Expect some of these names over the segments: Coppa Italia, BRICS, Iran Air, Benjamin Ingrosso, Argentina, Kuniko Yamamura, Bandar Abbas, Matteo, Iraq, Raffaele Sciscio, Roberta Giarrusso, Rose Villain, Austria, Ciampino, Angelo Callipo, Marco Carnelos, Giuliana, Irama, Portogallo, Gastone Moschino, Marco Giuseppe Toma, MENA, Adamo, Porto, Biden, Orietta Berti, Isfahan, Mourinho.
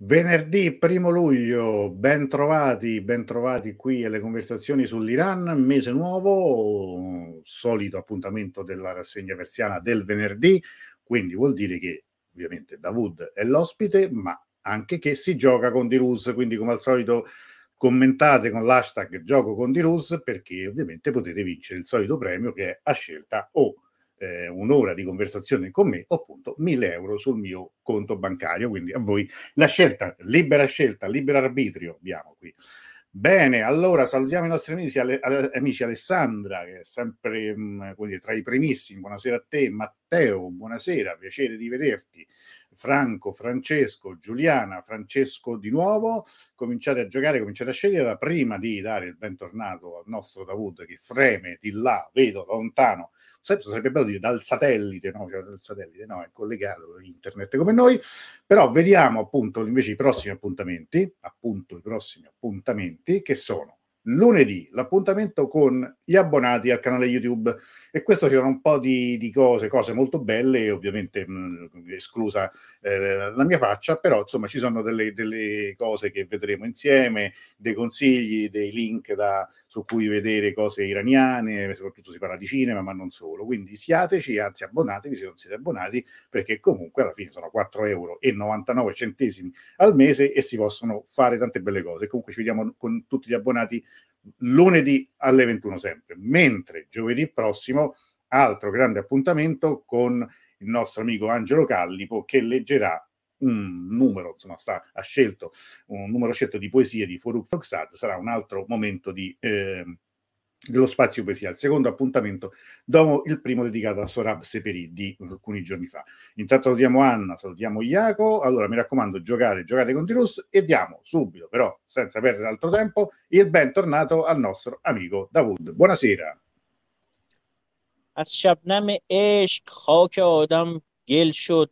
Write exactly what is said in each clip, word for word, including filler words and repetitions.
Venerdì primo luglio, ben trovati, ben trovati qui alle conversazioni sull'Iran, mese nuovo, solito appuntamento della rassegna persiana del venerdì, quindi vuol dire che ovviamente Davoud è l'ospite, ma anche che si gioca con Dirus, quindi come al solito commentate con l'hashtag gioco con Dirus, perché ovviamente potete vincere il solito premio che è a scelta o Eh, un'ora di conversazione con me o appunto mille euro sul mio conto bancario, quindi a voi la scelta, libera scelta, libero arbitrio abbiamo qui. Bene, allora salutiamo i nostri amici, alle, alle, amici Alessandra che è sempre mh, quindi tra i primissimi, buonasera a te Matteo, buonasera, piacere di vederti. Franco, Francesco, Giuliana, Francesco di nuovo, cominciate a giocare, cominciate a scegliere, la prima di dare il bentornato al nostro Davoud che freme di là, vedo lontano, sarebbe bello dire dal satellite, no? Cioè, dal satellite, no, è collegato a internet come noi, però vediamo appunto invece i prossimi appuntamenti, appunto i prossimi appuntamenti che sono lunedì, l'appuntamento con gli abbonati al canale YouTube e questo ci sono un po' di, di cose, cose molto belle, ovviamente mh, esclusa eh, la mia faccia, però insomma ci sono delle, delle cose che vedremo insieme, dei consigli, dei link da, su cui vedere cose iraniane, soprattutto si parla di cinema, ma non solo, quindi siateci, anzi abbonatevi se non siete abbonati, perché comunque alla fine sono quattro euro e novantanove centesimi al mese e si possono fare tante belle cose. Comunque ci vediamo con tutti gli abbonati lunedì alle ventuno sempre, mentre giovedì prossimo altro grande appuntamento con il nostro amico Angelo Callipo che leggerà un numero, insomma sta, ha scelto un numero scelto di poesie di Forugh Farrokhzad, sarà un altro momento di, eh, dello spazio poesia, il secondo appuntamento dopo il primo dedicato a Sorab Seperi di alcuni giorni fa. Intanto salutiamo Anna, salutiamo Iaco, allora mi raccomando giocate, giocate con Dirus e diamo subito però, senza perdere altro tempo, il bentornato al nostro amico Davoud. Buonasera. از شبنم عشق خاک آدم گل شد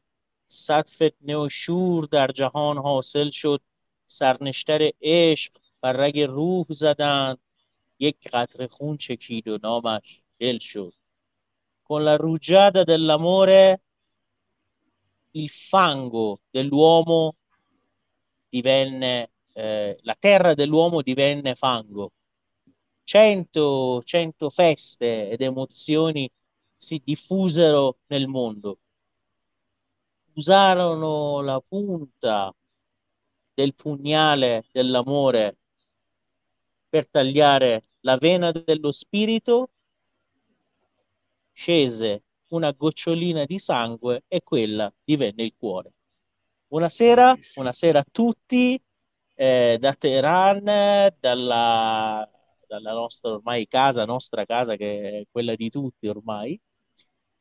صد فتنه و شور در جهان حاصل شد سرنشتر عشق بر رگ روح زدند یک قطره خون چکید و نامش دل شد con la rugiada dell'amore il fango dell'uomo divenne eh, la terra dell'uomo divenne fango cento, cento feste ed emozioni si diffusero nel mondo usarono la punta del pugnale dell'amore per tagliare la vena dello spirito, scese una gocciolina di sangue e quella divenne il cuore. Buonasera, bellissimo. Buonasera a tutti eh, da Teheran, dalla, dalla nostra ormai casa, nostra casa che è quella di tutti ormai.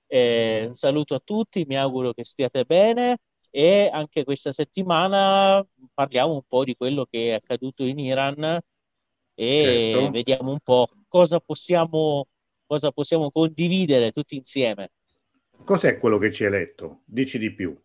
Eh, un saluto a tutti, mi auguro che stiate bene e anche questa settimana parliamo un po' di quello che è accaduto in Iran e certo. Vediamo un po' cosa possiamo, cosa possiamo condividere tutti insieme. Cos'è quello che ci hai letto? Dici di più.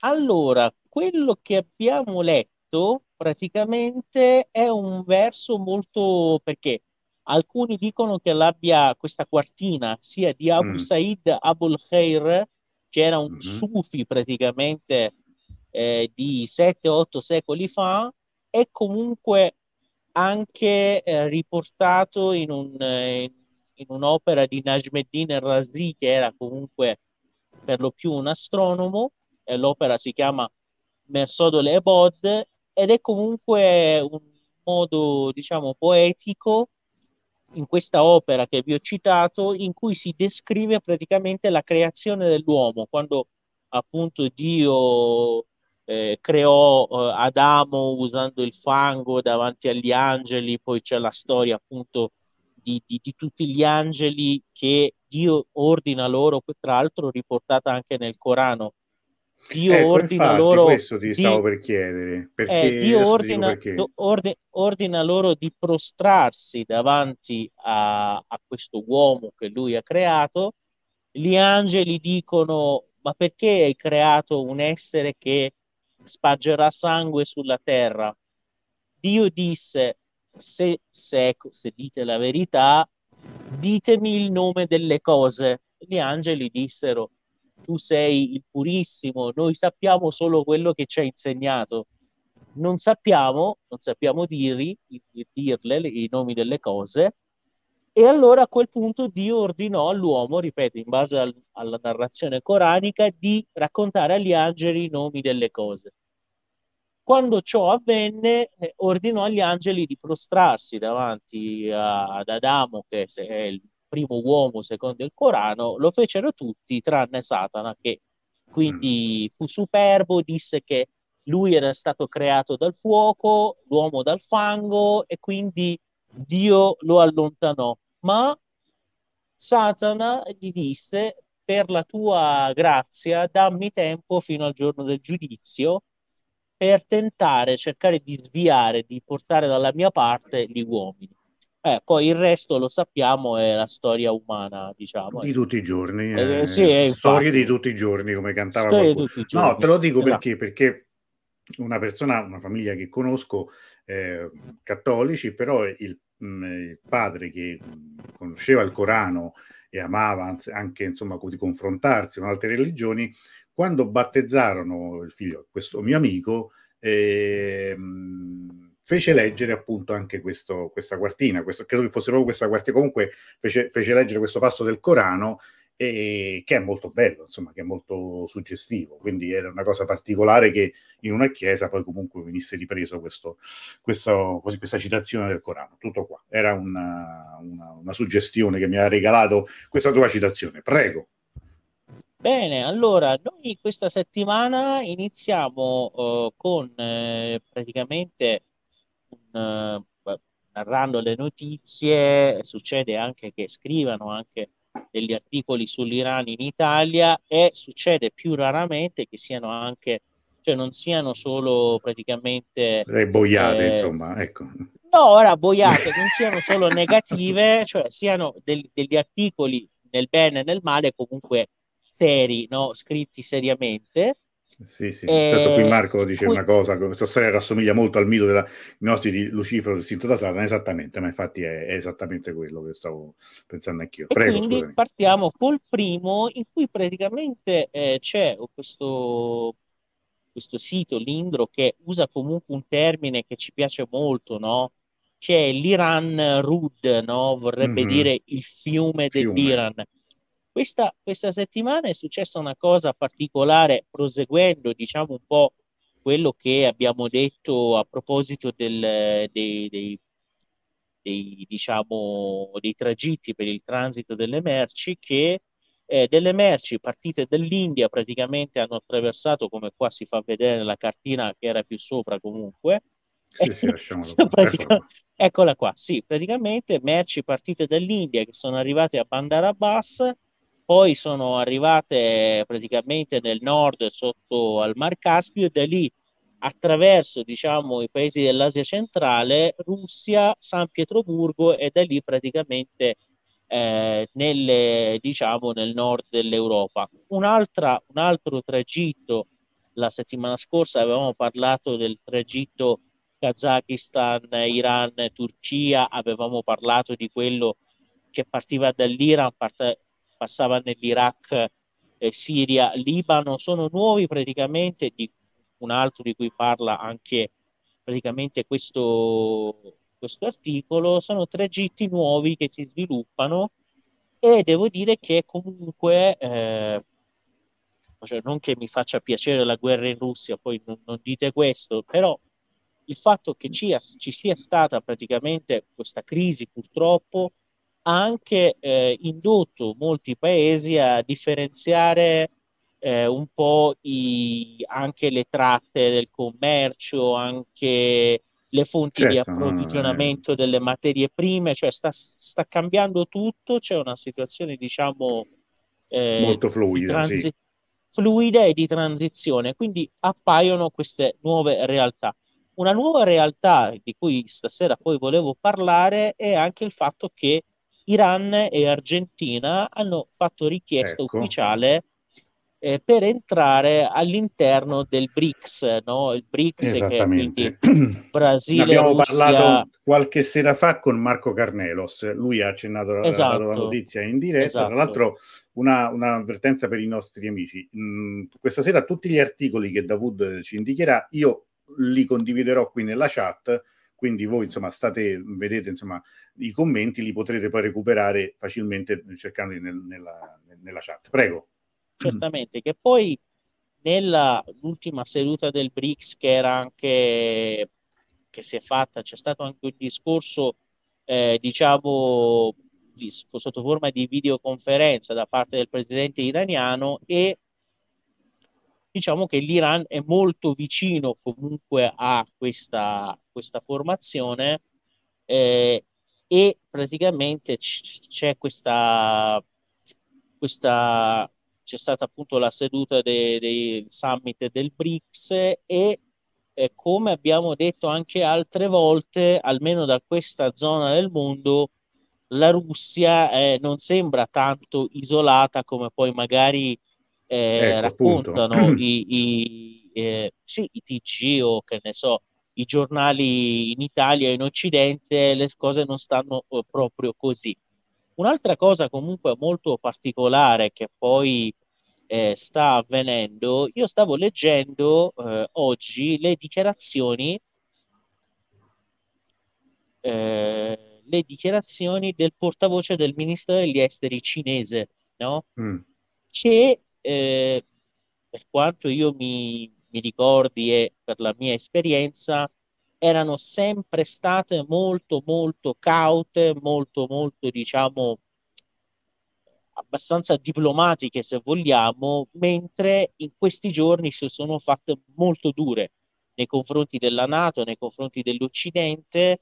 Allora, quello che abbiamo letto praticamente è un verso molto... perché alcuni dicono che l'abbia questa quartina sia di Abu mm. Said Abul Khair, che era un mm-hmm. sufi praticamente eh, di sette otto secoli fa, e comunque anche eh, riportato in, un, eh, in un'opera di Najmeddin al-Razi, che era comunque per lo più un astronomo, eh, l'opera si chiama Mersod al-Ebod, ed è comunque un modo, diciamo, poetico in questa opera che vi ho citato, in cui si descrive praticamente la creazione dell'uomo, quando appunto Dio eh, creò eh, Adamo usando il fango davanti agli angeli, poi c'è la storia appunto di, di, di tutti gli angeli che Dio ordina loro, tra l'altro riportata anche nel Corano. Dio ecco, ordina infatti, loro questo ti di, stavo per chiedere perché eh, Dio ordina, perché. Orde, ordina loro di prostrarsi davanti a, a questo uomo che lui ha creato. Gli angeli dicono: ma perché hai creato un essere che spargerà sangue sulla terra? Dio disse: se, se, se dite la verità, ditemi il nome delle cose. Gli angeli dissero: tu sei il purissimo, noi sappiamo solo quello che ci hai insegnato. Non sappiamo, non sappiamo dirgli, dirle i nomi delle cose. E allora a quel punto Dio ordinò all'uomo, ripeto, in base al, alla narrazione coranica, di raccontare agli angeli i nomi delle cose. Quando ciò avvenne, eh, ordinò agli angeli di prostrarsi davanti a, ad Adamo, che è il primo uomo secondo il Corano. Lo fecero tutti, tranne Satana, che quindi fu superbo, disse che lui era stato creato dal fuoco, l'uomo dal fango, e quindi Dio lo allontanò. Ma Satana gli disse: per la tua grazia dammi tempo fino al giorno del giudizio per tentare, cercare di sviare, di portare dalla mia parte gli uomini. Eh, poi il resto lo sappiamo, è la storia umana, diciamo. Di tutti i giorni. Eh, eh, sì, eh, storie infatti. Di tutti i giorni, come cantava qualcuno. No, te lo dico perché, perché una persona, una famiglia che conosco, eh, cattolici, però il, mh, il padre che conosceva il Corano e amava anche, insomma, di confrontarsi con altre religioni, quando battezzarono il figlio, questo mio amico, eh, mh, fece leggere appunto anche questo, questa quartina, questo, credo che fosse proprio questa quartina, comunque fece, fece leggere questo passo del Corano, e, che è molto bello, insomma, che è molto suggestivo, quindi era una cosa particolare che in una chiesa poi comunque venisse ripreso questo, questo, così, questa citazione del Corano. Tutto qua, era una, una, una suggestione che mi ha regalato questa tua citazione, prego. Bene, allora noi questa settimana iniziamo uh, con eh, praticamente... Un, uh, narrando le notizie, succede anche che scrivano anche degli articoli sull'Iran in Italia, e succede più raramente che siano anche, cioè non siano solo praticamente le boiate, eh, insomma, ecco. No, ora boiate, non siano solo negative, cioè siano del, degli articoli nel bene e nel male comunque seri, no? Scritti seriamente. Sì, sì. Eh, tanto qui Marco dice cui... una cosa, questa storia rassomiglia molto al mito della nostra di Lucifero distinto da Satana, esattamente, ma infatti è, è esattamente quello che stavo pensando anch'io. Prego, e quindi scusami. Partiamo col primo, in cui praticamente eh, c'è questo, questo sito, l'Indro, che usa comunque un termine che ci piace molto, no? C'è l'Iran Rud, no? Vorrebbe mm-hmm. dire il fiume, fiume. dell'Iran. Questa, questa settimana è successa una cosa particolare, proseguendo, diciamo, un po' quello che abbiamo detto a proposito del, dei, dei, dei, diciamo, dei tragitti per il transito delle merci, che eh, delle merci partite dall'India praticamente hanno attraversato, come qua si fa vedere la cartina che era più sopra comunque, sì, sì, lasciamolo qua. Praticamente, eccola qua, sì, praticamente merci partite dall'India che sono arrivate a Bandar Abbas, poi sono arrivate praticamente nel nord sotto al Mar Caspio, e da lì attraverso, diciamo, i paesi dell'Asia centrale, Russia, San Pietroburgo, e da lì praticamente eh, nelle, diciamo, nel nord dell'Europa. Un'altra, un altro tragitto, la settimana scorsa avevamo parlato del tragitto Kazakistan, Iran, Turchia, avevamo parlato di quello che partiva dall'Iran, parte, passava nell'Iraq, eh, Siria, Libano. Sono nuovi praticamente, di un altro di cui parla anche praticamente questo, questo articolo, sono tragitti nuovi che si sviluppano, e devo dire che comunque, eh, cioè non che mi faccia piacere la guerra in Russia, poi non, non dite questo, però il fatto che ci, ci sia stata praticamente questa crisi, purtroppo, ha anche eh, indotto molti paesi a differenziare eh, un po' i, anche le tratte del commercio, anche le fonti, certo, di approvvigionamento eh. delle materie prime, cioè sta, sta cambiando tutto, c'è una situazione, diciamo, eh, molto fluida, transi- sì. fluida e di transizione, quindi appaiono queste nuove realtà. Una nuova realtà di cui stasera poi volevo parlare è anche il fatto che Iran e Argentina hanno fatto richiesta, ecco, ufficiale eh, per entrare all'interno del B R I C S, no? Il B R I C S che quindi Brasile, abbiamo Russia... parlato qualche sera fa con Marco Carnelos, lui ha accennato esatto. la, la notizia in diretta, esatto. tra l'altro una, una avvertenza per i nostri amici, mm, questa sera tutti gli articoli che Davoud ci indicherà io li condividerò qui nella chat, quindi voi insomma state, vedete insomma i commenti, li potrete poi recuperare facilmente cercandoli nel, nella, nella chat. Prego. Certamente, che poi nell'ultima seduta del B R I C S che era anche che si è fatta, c'è stato anche un discorso eh, diciamo di, sotto forma di videoconferenza da parte del presidente iraniano, e diciamo che l'Iran è molto vicino comunque a questa, questa formazione eh, e praticamente c- c'è questa, questa c'è stata appunto la seduta del de- summit del B R I C S e eh, come abbiamo detto anche altre volte, almeno da questa zona del mondo, la Russia eh, non sembra tanto isolata come poi magari Eh, ecco, raccontano i, i, eh, sì, i T G o che ne so, i giornali in Italia e in Occidente. Le cose non stanno eh, proprio così. Un'altra cosa comunque molto particolare che poi eh, sta avvenendo, io stavo leggendo eh, oggi le dichiarazioni eh, le dichiarazioni del portavoce del ministro degli esteri cinese, no? Mm. Che Eh, per quanto io mi, mi ricordi e per la mia esperienza erano sempre state molto molto caute, molto molto diciamo abbastanza diplomatiche se vogliamo, mentre in questi giorni si sono fatte molto dure nei confronti della NATO, nei confronti dell'Occidente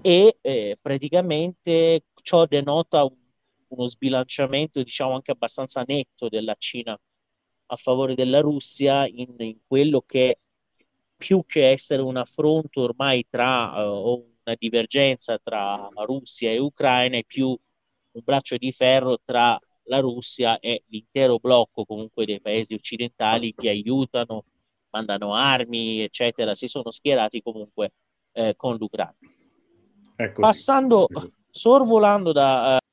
e eh, praticamente ciò denota un uno sbilanciamento diciamo anche abbastanza netto della Cina a favore della Russia in, in quello che più che essere un affronto ormai tra o uh, una divergenza tra Russia e Ucraina è più un braccio di ferro tra la Russia e l'intero blocco comunque dei paesi occidentali che aiutano, mandano armi eccetera, si sono schierati comunque eh, con l'Ucraina. Ecco, passando, ecco. sorvolando da uh,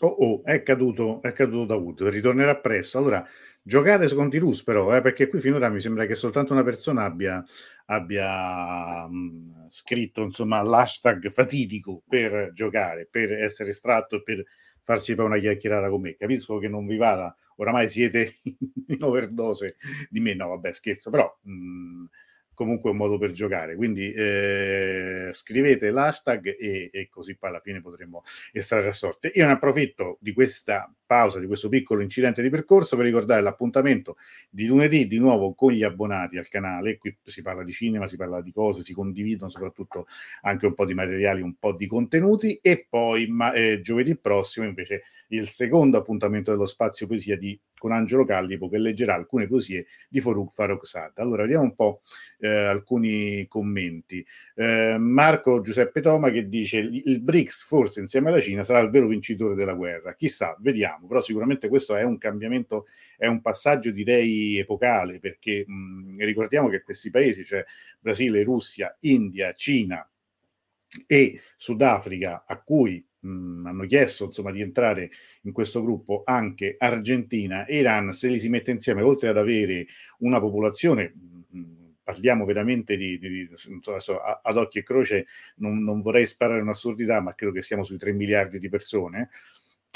Oh, oh, è caduto, è caduto Davoud, ritornerà presto. Allora, giocate contro i Rus però, eh, perché qui finora mi sembra che soltanto una persona abbia, abbia mh, scritto insomma l'hashtag fatidico per giocare, per essere estratto, per farsi poi una chiacchierata con me. Capisco che non vi vada, oramai siete in overdose di me, no vabbè scherzo, però mh, comunque è un modo per giocare, quindi eh, scrivete l'hashtag e, e così poi alla fine potremo estrarre a sorte. Io ne approfitto di questa pausa, di questo piccolo incidente di percorso per ricordare l'appuntamento di lunedì di nuovo con gli abbonati al canale, qui si parla di cinema, si parla di cose, si condividono soprattutto anche un po' di materiali, un po' di contenuti, e poi ma, eh, giovedì prossimo invece il secondo appuntamento dello spazio poesia di con Angelo Callipo che leggerà alcune poesie di Forugh Farrokhzad. Allora vediamo un po' eh, alcuni commenti. eh, Marco Giuseppe Toma che dice: il B R I C S forse insieme alla Cina sarà il vero vincitore della guerra, chissà, vediamo, però sicuramente questo è un cambiamento, è un passaggio direi epocale, perché mh, ricordiamo che questi paesi, cioè Brasile, Russia, India, Cina e Sudafrica, a cui mh, hanno chiesto insomma di entrare in questo gruppo anche Argentina e Iran, se li si mette insieme, oltre ad avere una popolazione mh, parliamo veramente di, di, di adesso, ad occhio e croce non, non vorrei sparare un'assurdità, ma credo che siamo sui tre miliardi di persone.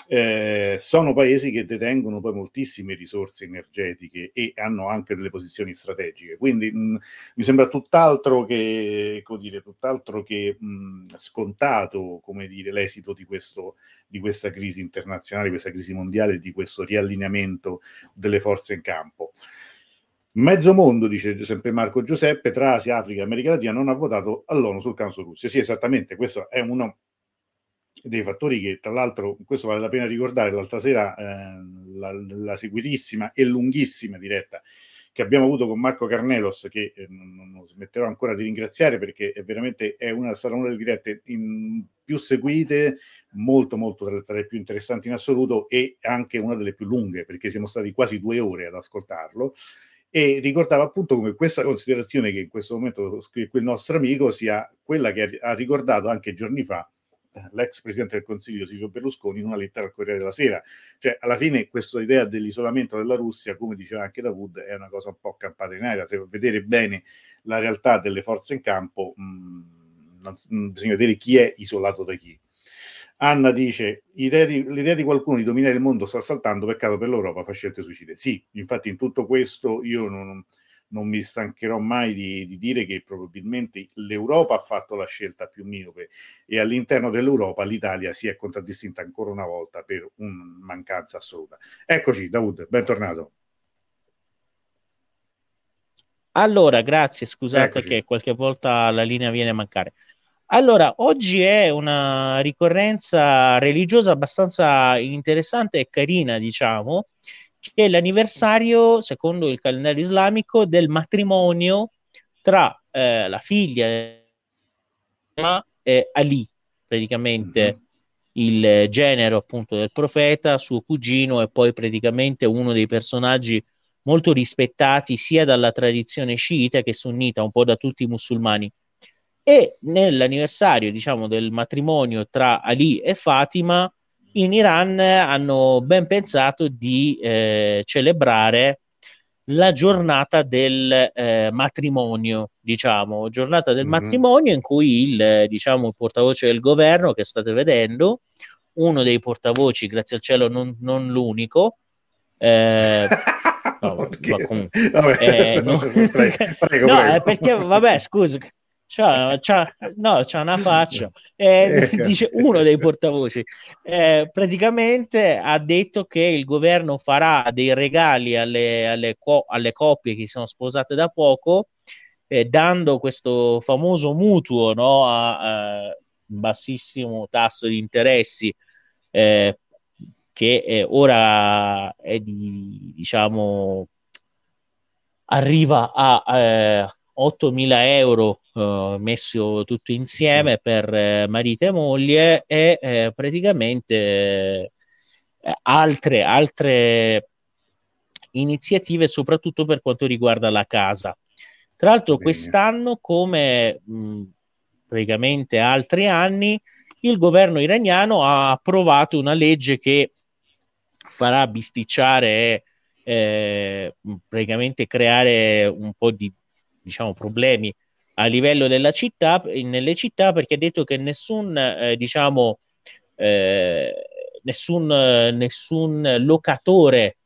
Eh, sono paesi che detengono poi moltissime risorse energetiche e hanno anche delle posizioni strategiche, quindi mh, mi sembra tutt'altro che, come dire, tutt'altro che mh, scontato, come dire, l'esito di questo, di questa crisi internazionale, di questa crisi mondiale, di questo riallineamento delle forze in campo. Mezzo mondo, dice sempre Marco Giuseppe, tra Asia, Africa e America Latina non ha votato all'ONU sul caso Russia. Sì, esattamente, questo è uno dei fattori che, tra l'altro, questo vale la pena ricordare, l'altra sera eh, la, la seguitissima e lunghissima diretta che abbiamo avuto con Marco Carnelos, che eh, non, non smetterò ancora di ringraziare, perché è veramente è una, sarà una delle dirette in, più seguite, molto molto tra, tra le più interessanti in assoluto, e anche una delle più lunghe, perché siamo stati quasi due ore ad ascoltarlo. E ricordava appunto come questa considerazione che in questo momento scrive quel nostro amico sia quella che ha ricordato anche giorni fa l'ex presidente del Consiglio Silvio Berlusconi in una lettera al Corriere della Sera. Cioè, alla fine questa idea dell'isolamento della Russia, come diceva anche Davoud, è una cosa un po' campata in aria. Se vedere bene la realtà delle forze in campo, mh, non, mh, bisogna vedere chi è isolato da chi. Anna dice: l'idea di, l'idea di qualcuno di dominare il mondo sta saltando, peccato per l'Europa, fa scelte suicide. Sì, infatti in tutto questo io non, non mi stancherò mai di, di dire che probabilmente l'Europa ha fatto la scelta più miope, e all'interno dell'Europa l'Italia si è contraddistinta ancora una volta per una mancanza assoluta. Eccoci, Davoud, bentornato. Allora, grazie, scusate. Eccoci. Che qualche volta la linea viene a mancare. Allora, oggi è una ricorrenza religiosa abbastanza interessante e carina, diciamo, che è l'anniversario, secondo il calendario islamico, del matrimonio tra eh, la figlia e Ali, praticamente mm-hmm. il genero appunto del profeta, suo cugino, e poi praticamente uno dei personaggi molto rispettati sia dalla tradizione sciita che sunnita, un po' da tutti i musulmani. E nell'anniversario, diciamo, del matrimonio tra Ali e Fatima, in Iran hanno ben pensato di eh, celebrare la giornata del eh, matrimonio, diciamo, giornata del mm-hmm. matrimonio, in cui il, diciamo, il portavoce del governo che state vedendo, uno dei portavoci, grazie al cielo non, non l'unico, eh, no, ma comunque, vabbè, eh, no, prego, prego, no prego. Eh, perché, vabbè, scusa, C'ha, c'ha, no, c'ha una faccia, eh, dice uno dei portavoci, eh, praticamente ha detto che il governo farà dei regali alle, alle, co- alle coppie che sono sposate da poco, eh, dando questo famoso mutuo, no, a, a bassissimo tasso di interessi, eh, che eh, ora è di, diciamo, arriva a eh, ottomila euro eh, messo tutto insieme per eh, marito e moglie, e eh, praticamente eh, altre, altre iniziative, soprattutto per quanto riguarda la casa. Tra l'altro, bene, quest'anno, come mh, praticamente altri anni, il governo iraniano ha approvato una legge che farà bisticciare e eh, praticamente creare un po' di, diciamo, problemi a livello della città, nelle città, perché ha detto che nessun eh, diciamo eh, nessun eh, nessun locatore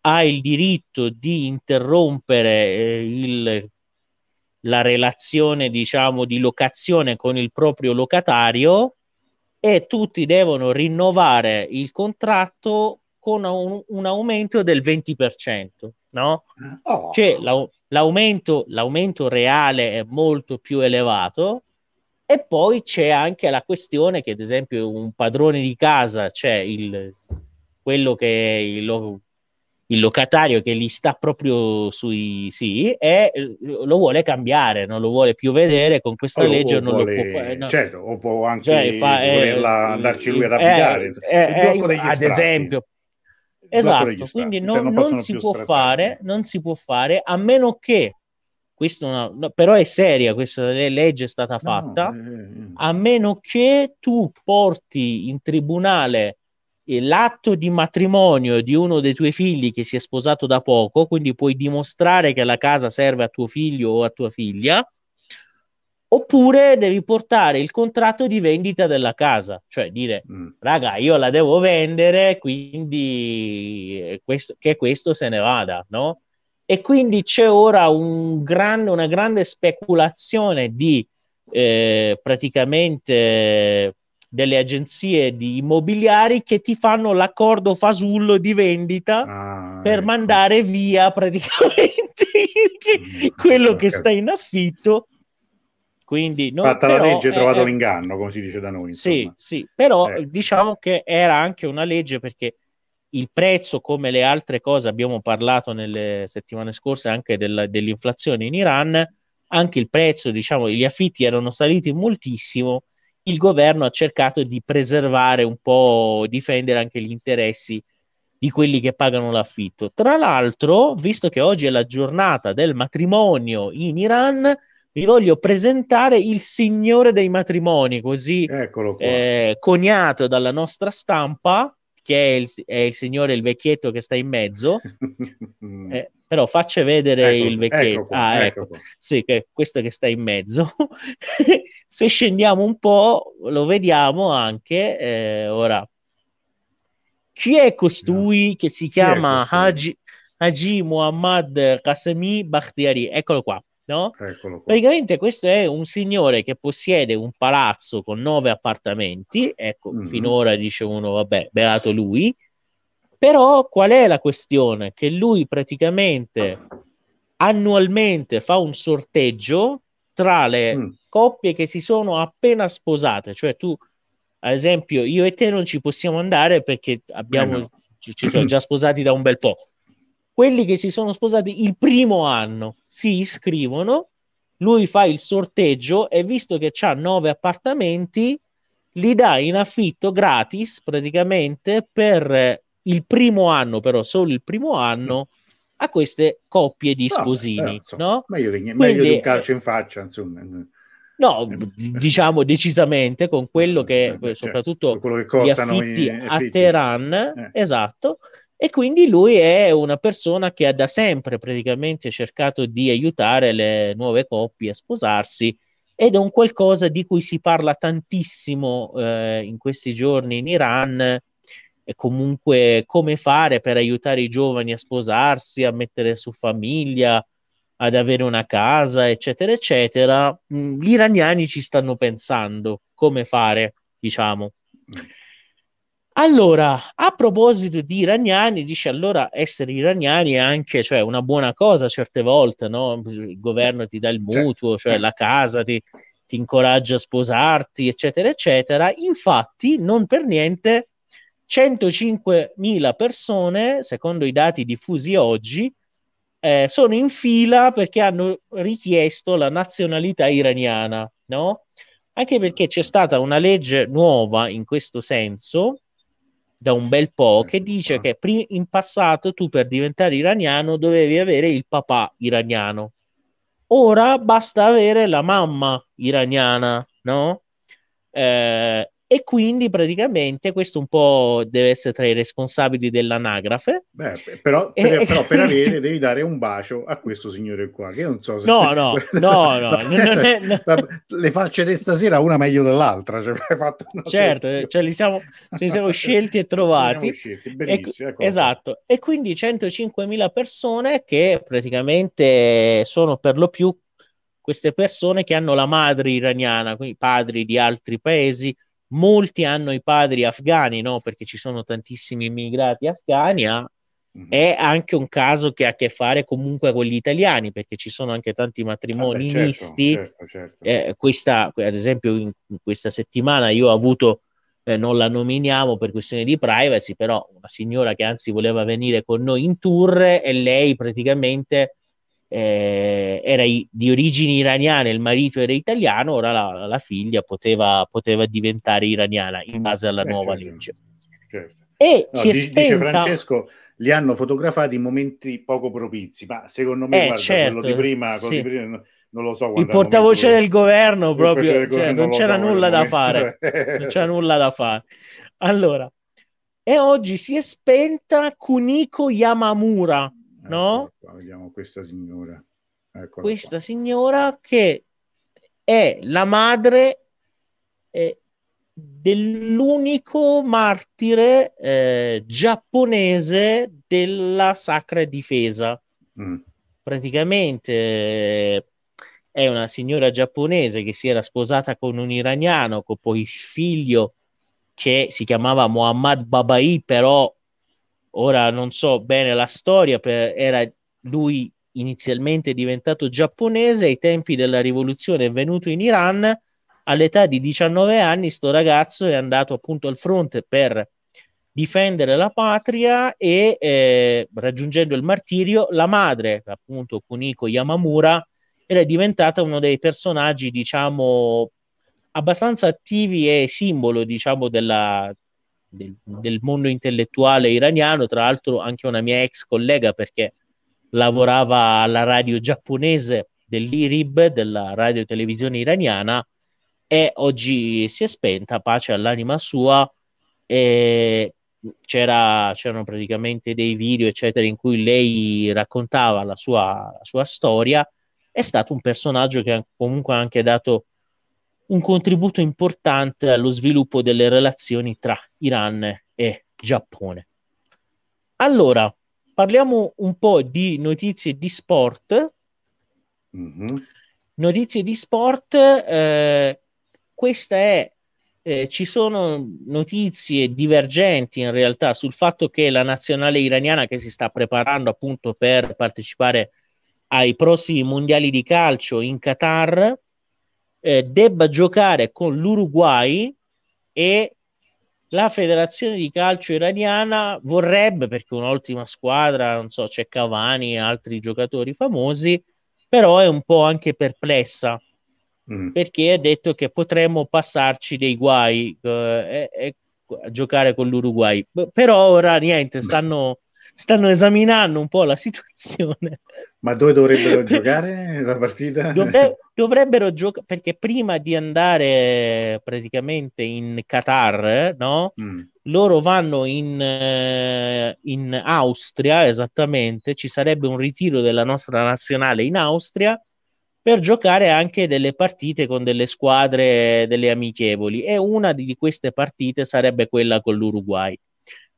ha il diritto di interrompere eh, il, la relazione, diciamo, di locazione con il proprio locatario, e tutti devono rinnovare il contratto con un, un aumento del venti per cento, no? Oh. Cioè, la, L'aumento, l'aumento reale è molto più elevato, e poi c'è anche la questione che, ad esempio, un padrone di casa, cioè il, quello che è il, lo, il locatario che gli sta proprio sui sì, e lo vuole cambiare, non lo vuole più vedere, con questa o legge o non vuole, lo può fare. No. Certo, o può anche cioè, fa, volerla, eh, andarci lui ad abitare. Eh, eh, eh, ad esempio. Esatto, quindi non, cioè non, non si può strati. fare, non si può fare, a meno che, questo no, no, però è seria, questa legge è stata fatta, no, eh, a meno che tu porti in tribunale l'atto di matrimonio di uno dei tuoi figli che si è sposato da poco, quindi puoi dimostrare che la casa serve a tuo figlio o a tua figlia, oppure devi portare il contratto di vendita della casa, cioè dire, mm. raga, io la devo vendere, quindi questo, che questo se ne vada, no? E quindi c'è ora un grande, una grande speculazione di eh, praticamente delle agenzie di immobiliari che ti fanno l'accordo fasullo di vendita ah, per ecco. mandare via praticamente mm, quello okay. che sta in affitto. Quindi non, fatta però, la legge, trovato eh, l'inganno, come si dice da noi. Insomma. Sì, sì, però eh. diciamo che era anche una legge, perché il prezzo, come le altre cose, abbiamo parlato nelle settimane scorse anche del, dell'inflazione in Iran, anche il prezzo, diciamo, gli affitti erano saliti moltissimo, il governo ha cercato di preservare un po', difendere anche gli interessi di quelli che pagano l'affitto. Tra l'altro, visto che oggi è la giornata del matrimonio in Iran, vi voglio presentare il signore dei matrimoni, così eh, coniato dalla nostra stampa, che è il, è il signore, il vecchietto che sta in mezzo. eh, però faccio vedere ecco, il vecchietto. Ecco qua, ah, ecco. Ecco. Sì, che questo che sta in mezzo. Se scendiamo un po', lo vediamo anche. Eh, ora, chi è costui no. che si chi chiama Haji, Haji Muhammad Qasemi Bakhtiari? Eccolo qua. No? Eccolo qua. Praticamente questo è un signore che possiede un palazzo con nove appartamenti, ecco, mm-hmm. finora dice uno, vabbè, beato lui, però qual è la questione? Che lui praticamente annualmente fa un sorteggio tra le mm. coppie che si sono appena sposate, cioè tu, ad esempio, io e te non ci possiamo andare perché abbiamo, eh no. ci, ci siamo già sposati da un bel po'. Quelli che si sono sposati il primo anno si iscrivono, lui fa il sorteggio e visto che c'ha nove appartamenti, li dà in affitto gratis praticamente per il primo anno, però solo il primo anno, a queste coppie di sposini. No, eh, insomma, no? Meglio, di, meglio Quindi, di un calcio in faccia, insomma. No, diciamo decisamente con quello che, cioè, soprattutto quello che costano gli affitti, gli affitti a Teheran, eh. esatto. E quindi lui è una persona che ha da sempre praticamente cercato di aiutare le nuove coppie a sposarsi ed è un qualcosa di cui si parla tantissimo eh, in questi giorni in Iran e comunque come fare per aiutare i giovani a sposarsi, a mettere su famiglia, ad avere una casa, eccetera, eccetera. Gli iraniani ci stanno pensando come fare, diciamo. Allora, a proposito di iraniani, dice allora essere iraniani è anche, cioè, una buona cosa certe volte, no? Il governo ti dà il mutuo, cioè la casa, ti, ti incoraggia a sposarti, eccetera, eccetera. Infatti, non per niente, centocinquemila persone, secondo i dati diffusi oggi, eh, sono in fila perché hanno richiesto la nazionalità iraniana, no? Anche perché c'è stata una legge nuova in questo senso, da un bel po', che dice che in passato tu per diventare iraniano dovevi avere il papà iraniano, ora basta avere la mamma iraniana, no? Eh, e quindi praticamente questo un po' deve essere tra i responsabili dell'anagrafe. Beh, però, per, eh, però per avere devi dare un bacio a questo signore qua, che non so se... No, no, no, no. Le facce di stasera una meglio dell'altra, cioè, hai fatto una certo, sezione. Cioè li siamo, li siamo scelti e trovati. Scelti, bellissimo, e, esatto, e quindi centocinquemila persone che praticamente sono per lo più queste persone che hanno la madre iraniana, quindi padri di altri paesi. Molti hanno i padri afghani, no? Perché ci sono tantissimi immigrati afghani. Mm-hmm. È anche un caso che ha a che fare comunque con gli italiani, perché ci sono anche tanti matrimoni ah, beh, certo, misti. Certo, certo. Eh, questa, ad esempio, in, in questa settimana io ho avuto, eh, non la nominiamo per questioni di privacy, però una signora che anzi voleva venire con noi in tour e lei praticamente Eh, era i, di origini iraniane, il marito era italiano, ora la, la figlia poteva, poteva diventare iraniana in base alla eh, nuova certo, legge. Certo. E no, si dice, spenta... Francesco, li hanno fotografati in momenti poco propizi, ma secondo me eh, guarda, certo, quello di prima, quello sì. di prima non lo so. Il portavoce del governo proprio, del governo, cioè, non, non c'era so, nulla da momento. fare, non c'era nulla da fare. Allora, e oggi si è spenta Kuniko Yamamura. No? Qua, vediamo questa signora. Eccola questa qua. Signora che è la madre eh, dell'unico martire eh, giapponese della Sacra Difesa. Mm. Praticamente eh, è una signora giapponese che si era sposata con un iraniano, con poi figlio che si chiamava Mohammad Babai, però ora non so bene la storia, per, era lui inizialmente diventato giapponese, ai tempi della rivoluzione è venuto in Iran, all'età di diciannove anni sto ragazzo è andato appunto al fronte per difendere la patria e eh, raggiungendo il martirio, la madre, appunto Kuniko Yamamura, era diventata uno dei personaggi, diciamo, abbastanza attivi e simbolo, diciamo, della, del, del mondo intellettuale iraniano, tra l'altro anche una mia ex collega, perché lavorava alla radio giapponese dell'I R I B, della radio televisione iraniana, e oggi si è spenta, pace all'anima sua. E c'era, c'erano praticamente dei video eccetera in cui lei raccontava la sua, la sua storia. È stato un personaggio che ha comunque anche dato un contributo importante allo sviluppo delle relazioni tra Iran e Giappone. Allora, parliamo un po' di notizie di sport. Mm-hmm. Notizie di sport, eh, questa è, eh, ci sono notizie divergenti in realtà sul fatto che la nazionale iraniana, che si sta preparando appunto per partecipare ai prossimi mondiali di calcio in Qatar, Eh, debba giocare con l'Uruguay, e la federazione di calcio iraniana vorrebbe, perché un'ultima squadra, non so, c'è Cavani e altri giocatori famosi, però è un po' anche perplessa, mm. perché ha detto che potremmo passarci dei guai eh, eh, a giocare con l'Uruguay. Però ora niente, stanno, stanno esaminando un po' la situazione. Ma dove dovrebbero giocare la partita? Dovre- dovrebbero giocare, perché prima di andare praticamente in Qatar, no? Mm. Loro vanno in, in Austria, esattamente, ci sarebbe un ritiro della nostra nazionale in Austria per giocare anche delle partite con delle squadre, delle amichevoli, e una di queste partite sarebbe quella con l'Uruguay.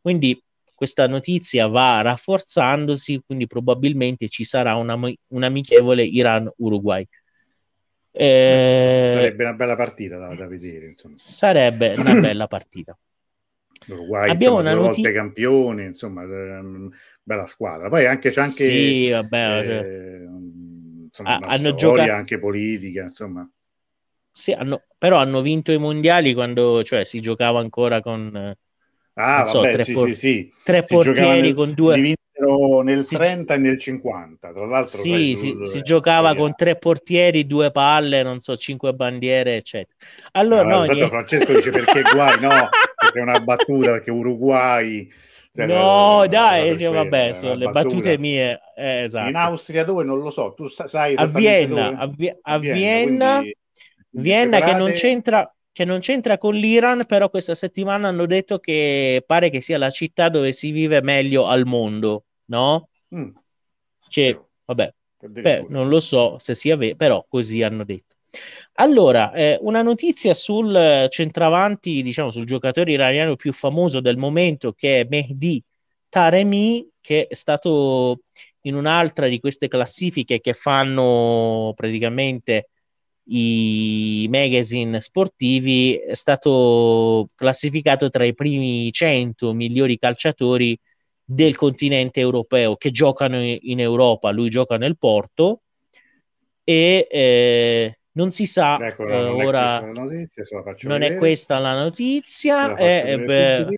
Quindi questa notizia va rafforzandosi, quindi probabilmente ci sarà una, un'amichevole Iran-Uruguay. Eh, sarebbe una bella partita da, da vedere, insomma. Sarebbe una bella partita. L'Uruguay, abbiamo insomma, una due noti- volte campione, insomma, bella squadra. Poi anche c'è anche sì, vabbè, eh, cioè, insomma, ah, una hanno storia gioca- anche politica, insomma. Sì, hanno, però hanno vinto i mondiali quando, cioè, si giocava ancora con Ah, non vabbè, so, tre sì, por- sì, sì. Tre portieri nel, con due. Li vinsero nel si trenta gi- e nel cinquanta, tra l'altro. Sì, si, due, si eh, giocava eh. con tre portieri, due palle, non so, cinque bandiere, eccetera. Allora, no, no, niente. Francesco dice perché guai, no, perché è una battuta, perché Uruguay... Cioè, no, eh, dai, cioè, vabbè, sono le battute mie. Eh, esatto. In Austria dove? Non lo so, tu sai esattamente a Vienna, dove? A, vi- a Vienna, Vienna, quindi, Vienna che non c'entra... che non c'entra con l'Iran, però questa settimana hanno detto che pare che sia la città dove si vive meglio al mondo, no? Mm. Cioè, vabbè, beh, non lo so se sia vero, però così hanno detto. Allora, eh, una notizia sul centravanti, diciamo, sul giocatore iraniano più famoso del momento, che è Mehdi Taremi, che è stato in un'altra di queste classifiche che fanno praticamente i magazine sportivi, è stato classificato tra i primi cento migliori calciatori del continente europeo che giocano in Europa. Lui gioca nel Porto e eh, non si sa, ecco, eh, non ora è notizia, non vedere. È questa la notizia, eh, beh...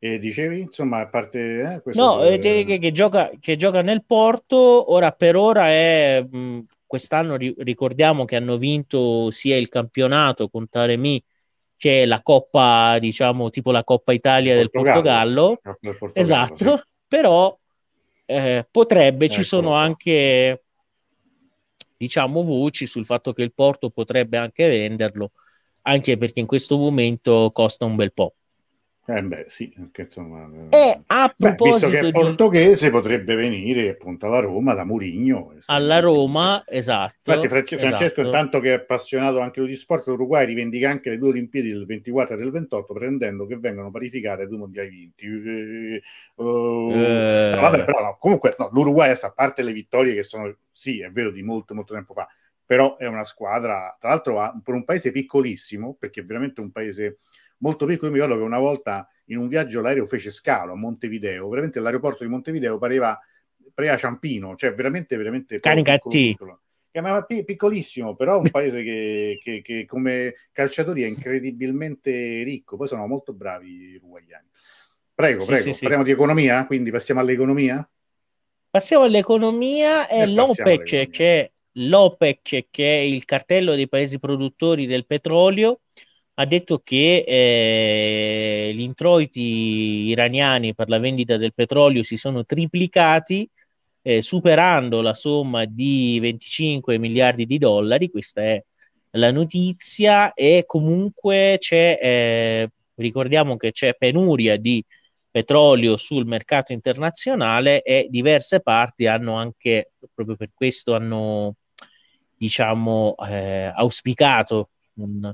e dicevi insomma a parte eh, questo no è... che, che, che gioca che gioca nel Porto. Ora per ora è mh, quest'anno ri- ricordiamo che hanno vinto sia il campionato con Taremi che la Coppa, diciamo, tipo la Coppa Italia Portogallo, del, Portogallo. del Portogallo, esatto, sì. Però eh, potrebbe, ecco. Ci sono anche, diciamo, voci sul fatto che il Porto potrebbe anche venderlo, anche perché in questo momento costa un bel po'. Eh beh, sì, perché, insomma, e a proposito, beh, visto che è portoghese di... potrebbe venire appunto alla Roma, da Mourinho alla Roma, esatto. Infatti Francesco, esatto. Francesco, intanto che è appassionato anche di sport, l'Uruguay rivendica anche le due Olimpiadi del ventiquattro e del ventotto, pretendendo che vengano parificate ai due mondiali vinti. Uh, eh... no, vabbè, però no, comunque no, l'Uruguay, a parte le vittorie che sono, sì, è vero, di molto molto tempo fa, però è una squadra, tra l'altro, ha, per un paese piccolissimo, perché è veramente un paese molto piccolo. Io mi ricordo che una volta in un viaggio l'aereo fece scalo a Montevideo, veramente l'aeroporto di Montevideo pareva pareva Ciampino, cioè veramente veramente piccolo, piccolo. ma piccolissimo, però è un paese che, che, che come calciatori è incredibilmente ricco. Poi sono molto bravi i uruguaiani. Prego, sì, prego. Sì, parliamo sì. di economia, quindi passiamo all'economia? Passiamo all'economia e, e l'OPEC, che l'OPEC, che è il cartello dei paesi produttori del petrolio, ha detto che eh, gli introiti iraniani per la vendita del petrolio si sono triplicati, eh, superando la somma di venticinque miliardi di dollari. Questa è la notizia. E comunque c'è, eh, ricordiamo che c'è penuria di petrolio sul mercato internazionale, e diverse parti hanno anche, proprio per questo, hanno diciamo eh, auspicato un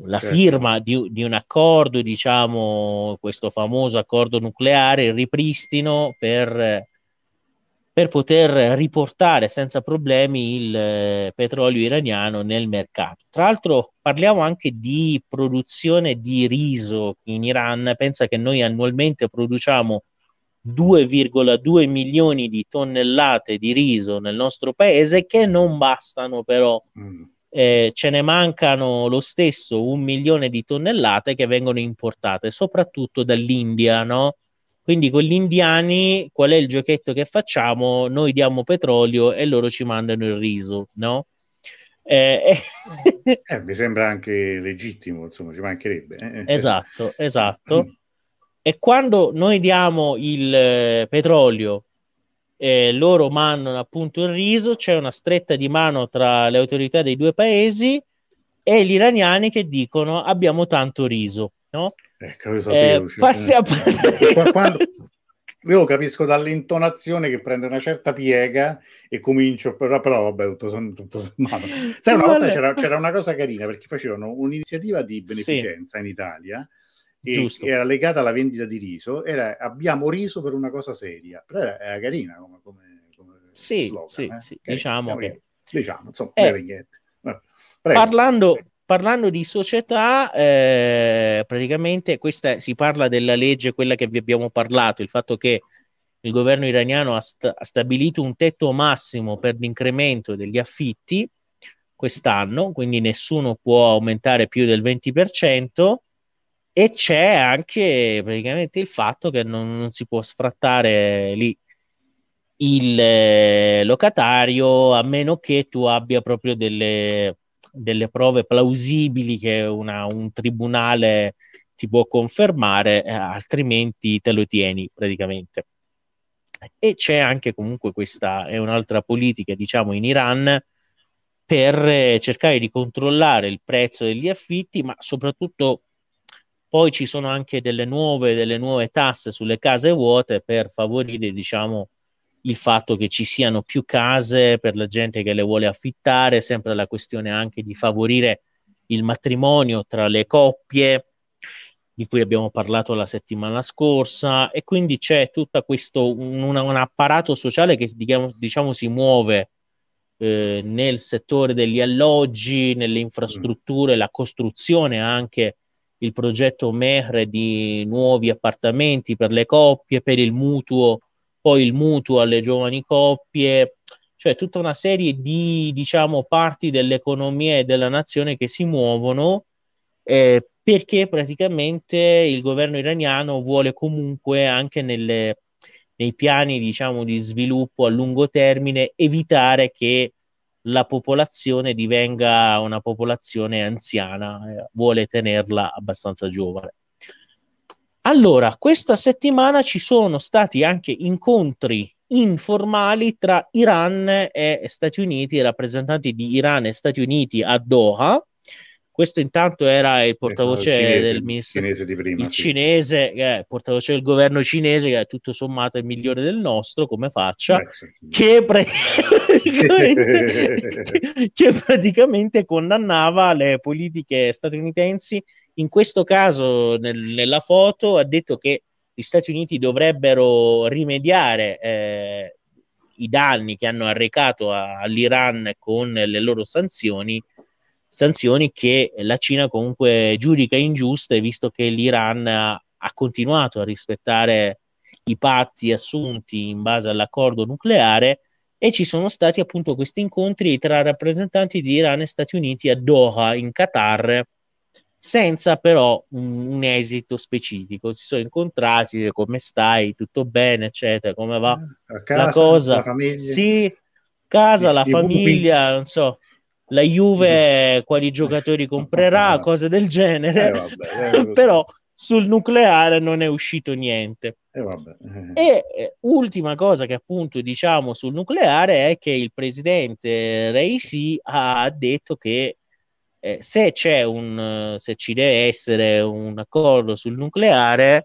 la certo. firma di, di un accordo, diciamo questo famoso accordo nucleare, il ripristino per, per poter riportare senza problemi il eh, petrolio iraniano nel mercato. Tra l'altro parliamo anche di produzione di riso in Iran. Pensa che noi annualmente produciamo due virgola due milioni di tonnellate di riso nel nostro paese, che non bastano però. Mm. Eh, ce ne mancano lo stesso un milione di tonnellate che vengono importate soprattutto dall'India, no? Quindi con gli indiani qual è il giochetto che facciamo? Noi diamo petrolio e loro ci mandano il riso, no? Eh, eh, mi sembra anche legittimo, insomma, ci mancherebbe. Eh. Esatto, esatto. Mm. E quando noi diamo il eh, petrolio, Eh, loro mandano appunto il riso, c'è una stretta di mano tra le autorità dei due paesi e gli iraniani che dicono abbiamo tanto riso, no? Ecco, lo sapevo, eh, cioè, passi a... quando... io capisco dall'intonazione che prende una certa piega e comincio, però, però vabbè, tutto, tutto sommato. Sai, una volta c'era, c'era una cosa carina, perché facevano un'iniziativa di beneficenza, sì, in Italia, e era legata alla vendita di riso, era abbiamo riso per una cosa seria, però era, era carina come, come, come sì, slogan, sì, eh? Sì. Diciamo che diciamo insomma eh, prego, parlando prego. parlando di società, eh, praticamente questa si parla della legge, quella che vi abbiamo parlato, il fatto che il governo iraniano ha, st- ha stabilito un tetto massimo per l'incremento degli affitti quest'anno, quindi nessuno può aumentare più del venti per cento. E c'è anche praticamente il fatto che non, non si può sfrattare lì il eh, locatario, a meno che tu abbia proprio delle, delle prove plausibili che una, un tribunale ti può confermare, eh, altrimenti te lo tieni praticamente. E c'è anche comunque questa, è un'altra politica diciamo in Iran, per eh, cercare di controllare il prezzo degli affitti, ma soprattutto... Poi ci sono anche delle nuove, delle nuove tasse sulle case vuote per favorire, diciamo, il fatto che ci siano più case per la gente che le vuole affittare, sempre la questione anche di favorire il matrimonio tra le coppie, di cui abbiamo parlato la settimana scorsa, e quindi c'è tutto questo, un, un apparato sociale che diciamo, diciamo si muove eh, nel settore degli alloggi, nelle infrastrutture, mm. la costruzione anche, il progetto Mehr di nuovi appartamenti per le coppie, per il mutuo, poi il mutuo alle giovani coppie, cioè tutta una serie di diciamo parti dell'economia e della nazione che si muovono eh, perché praticamente il governo iraniano vuole comunque anche nelle, nei piani diciamo di sviluppo a lungo termine evitare che la popolazione divenga una popolazione anziana, eh, vuole tenerla abbastanza giovane. Allora, questa settimana ci sono stati anche incontri informali tra Iran e Stati Uniti, rappresentanti di Iran e Stati Uniti a Doha. Questo intanto era il portavoce il cinese, del ministro cinese di prima, il sì. cinese, eh, portavoce del governo cinese, che è tutto sommato il migliore del nostro come faccia, Beh, sì. che, praticamente, che, che praticamente condannava le politiche statunitensi. In questo caso, nel, nella foto, ha detto che gli Stati Uniti dovrebbero rimediare eh, i danni che hanno arrecato a, all'Iran con le loro sanzioni, sanzioni che la Cina comunque giudica ingiuste, visto che l'Iran ha continuato a rispettare i patti assunti in base all'accordo nucleare e ci sono stati appunto questi incontri tra rappresentanti di Iran e Stati Uniti a Doha, in Qatar, senza però un, un esito specifico. Si sono incontrati, come stai, tutto bene, eccetera, come va a casa, la cosa, la famiglia, sì, casa, la famiglia, non so, la Juve, quali giocatori comprerà, cose del genere, eh, vabbè, eh, però sul nucleare non è uscito niente. Eh, vabbè. E eh, ultima cosa che appunto diciamo sul nucleare è che il presidente Raisi ha detto che eh, se c'è un se ci deve essere un accordo sul nucleare,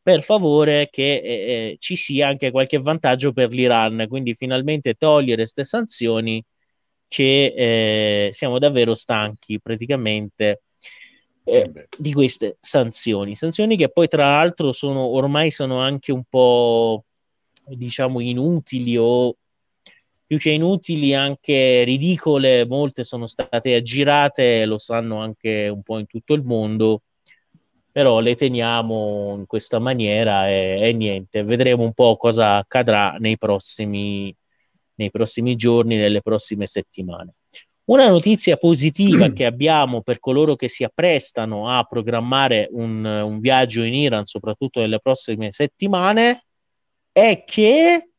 per favore che eh, ci sia anche qualche vantaggio per l'Iran, quindi finalmente togliere ste sanzioni che eh, siamo davvero stanchi praticamente Eh, di queste sanzioni sanzioni che poi tra l'altro sono ormai sono anche un po', diciamo, inutili, o più che inutili anche ridicole. Molte sono state aggirate, lo sanno anche un po' in tutto il mondo, però le teniamo in questa maniera e, e niente, vedremo un po' cosa accadrà nei prossimi nei prossimi giorni, nelle prossime settimane. Una notizia positiva che abbiamo per coloro che si apprestano a programmare un, un viaggio in Iran, soprattutto nelle prossime settimane, è che...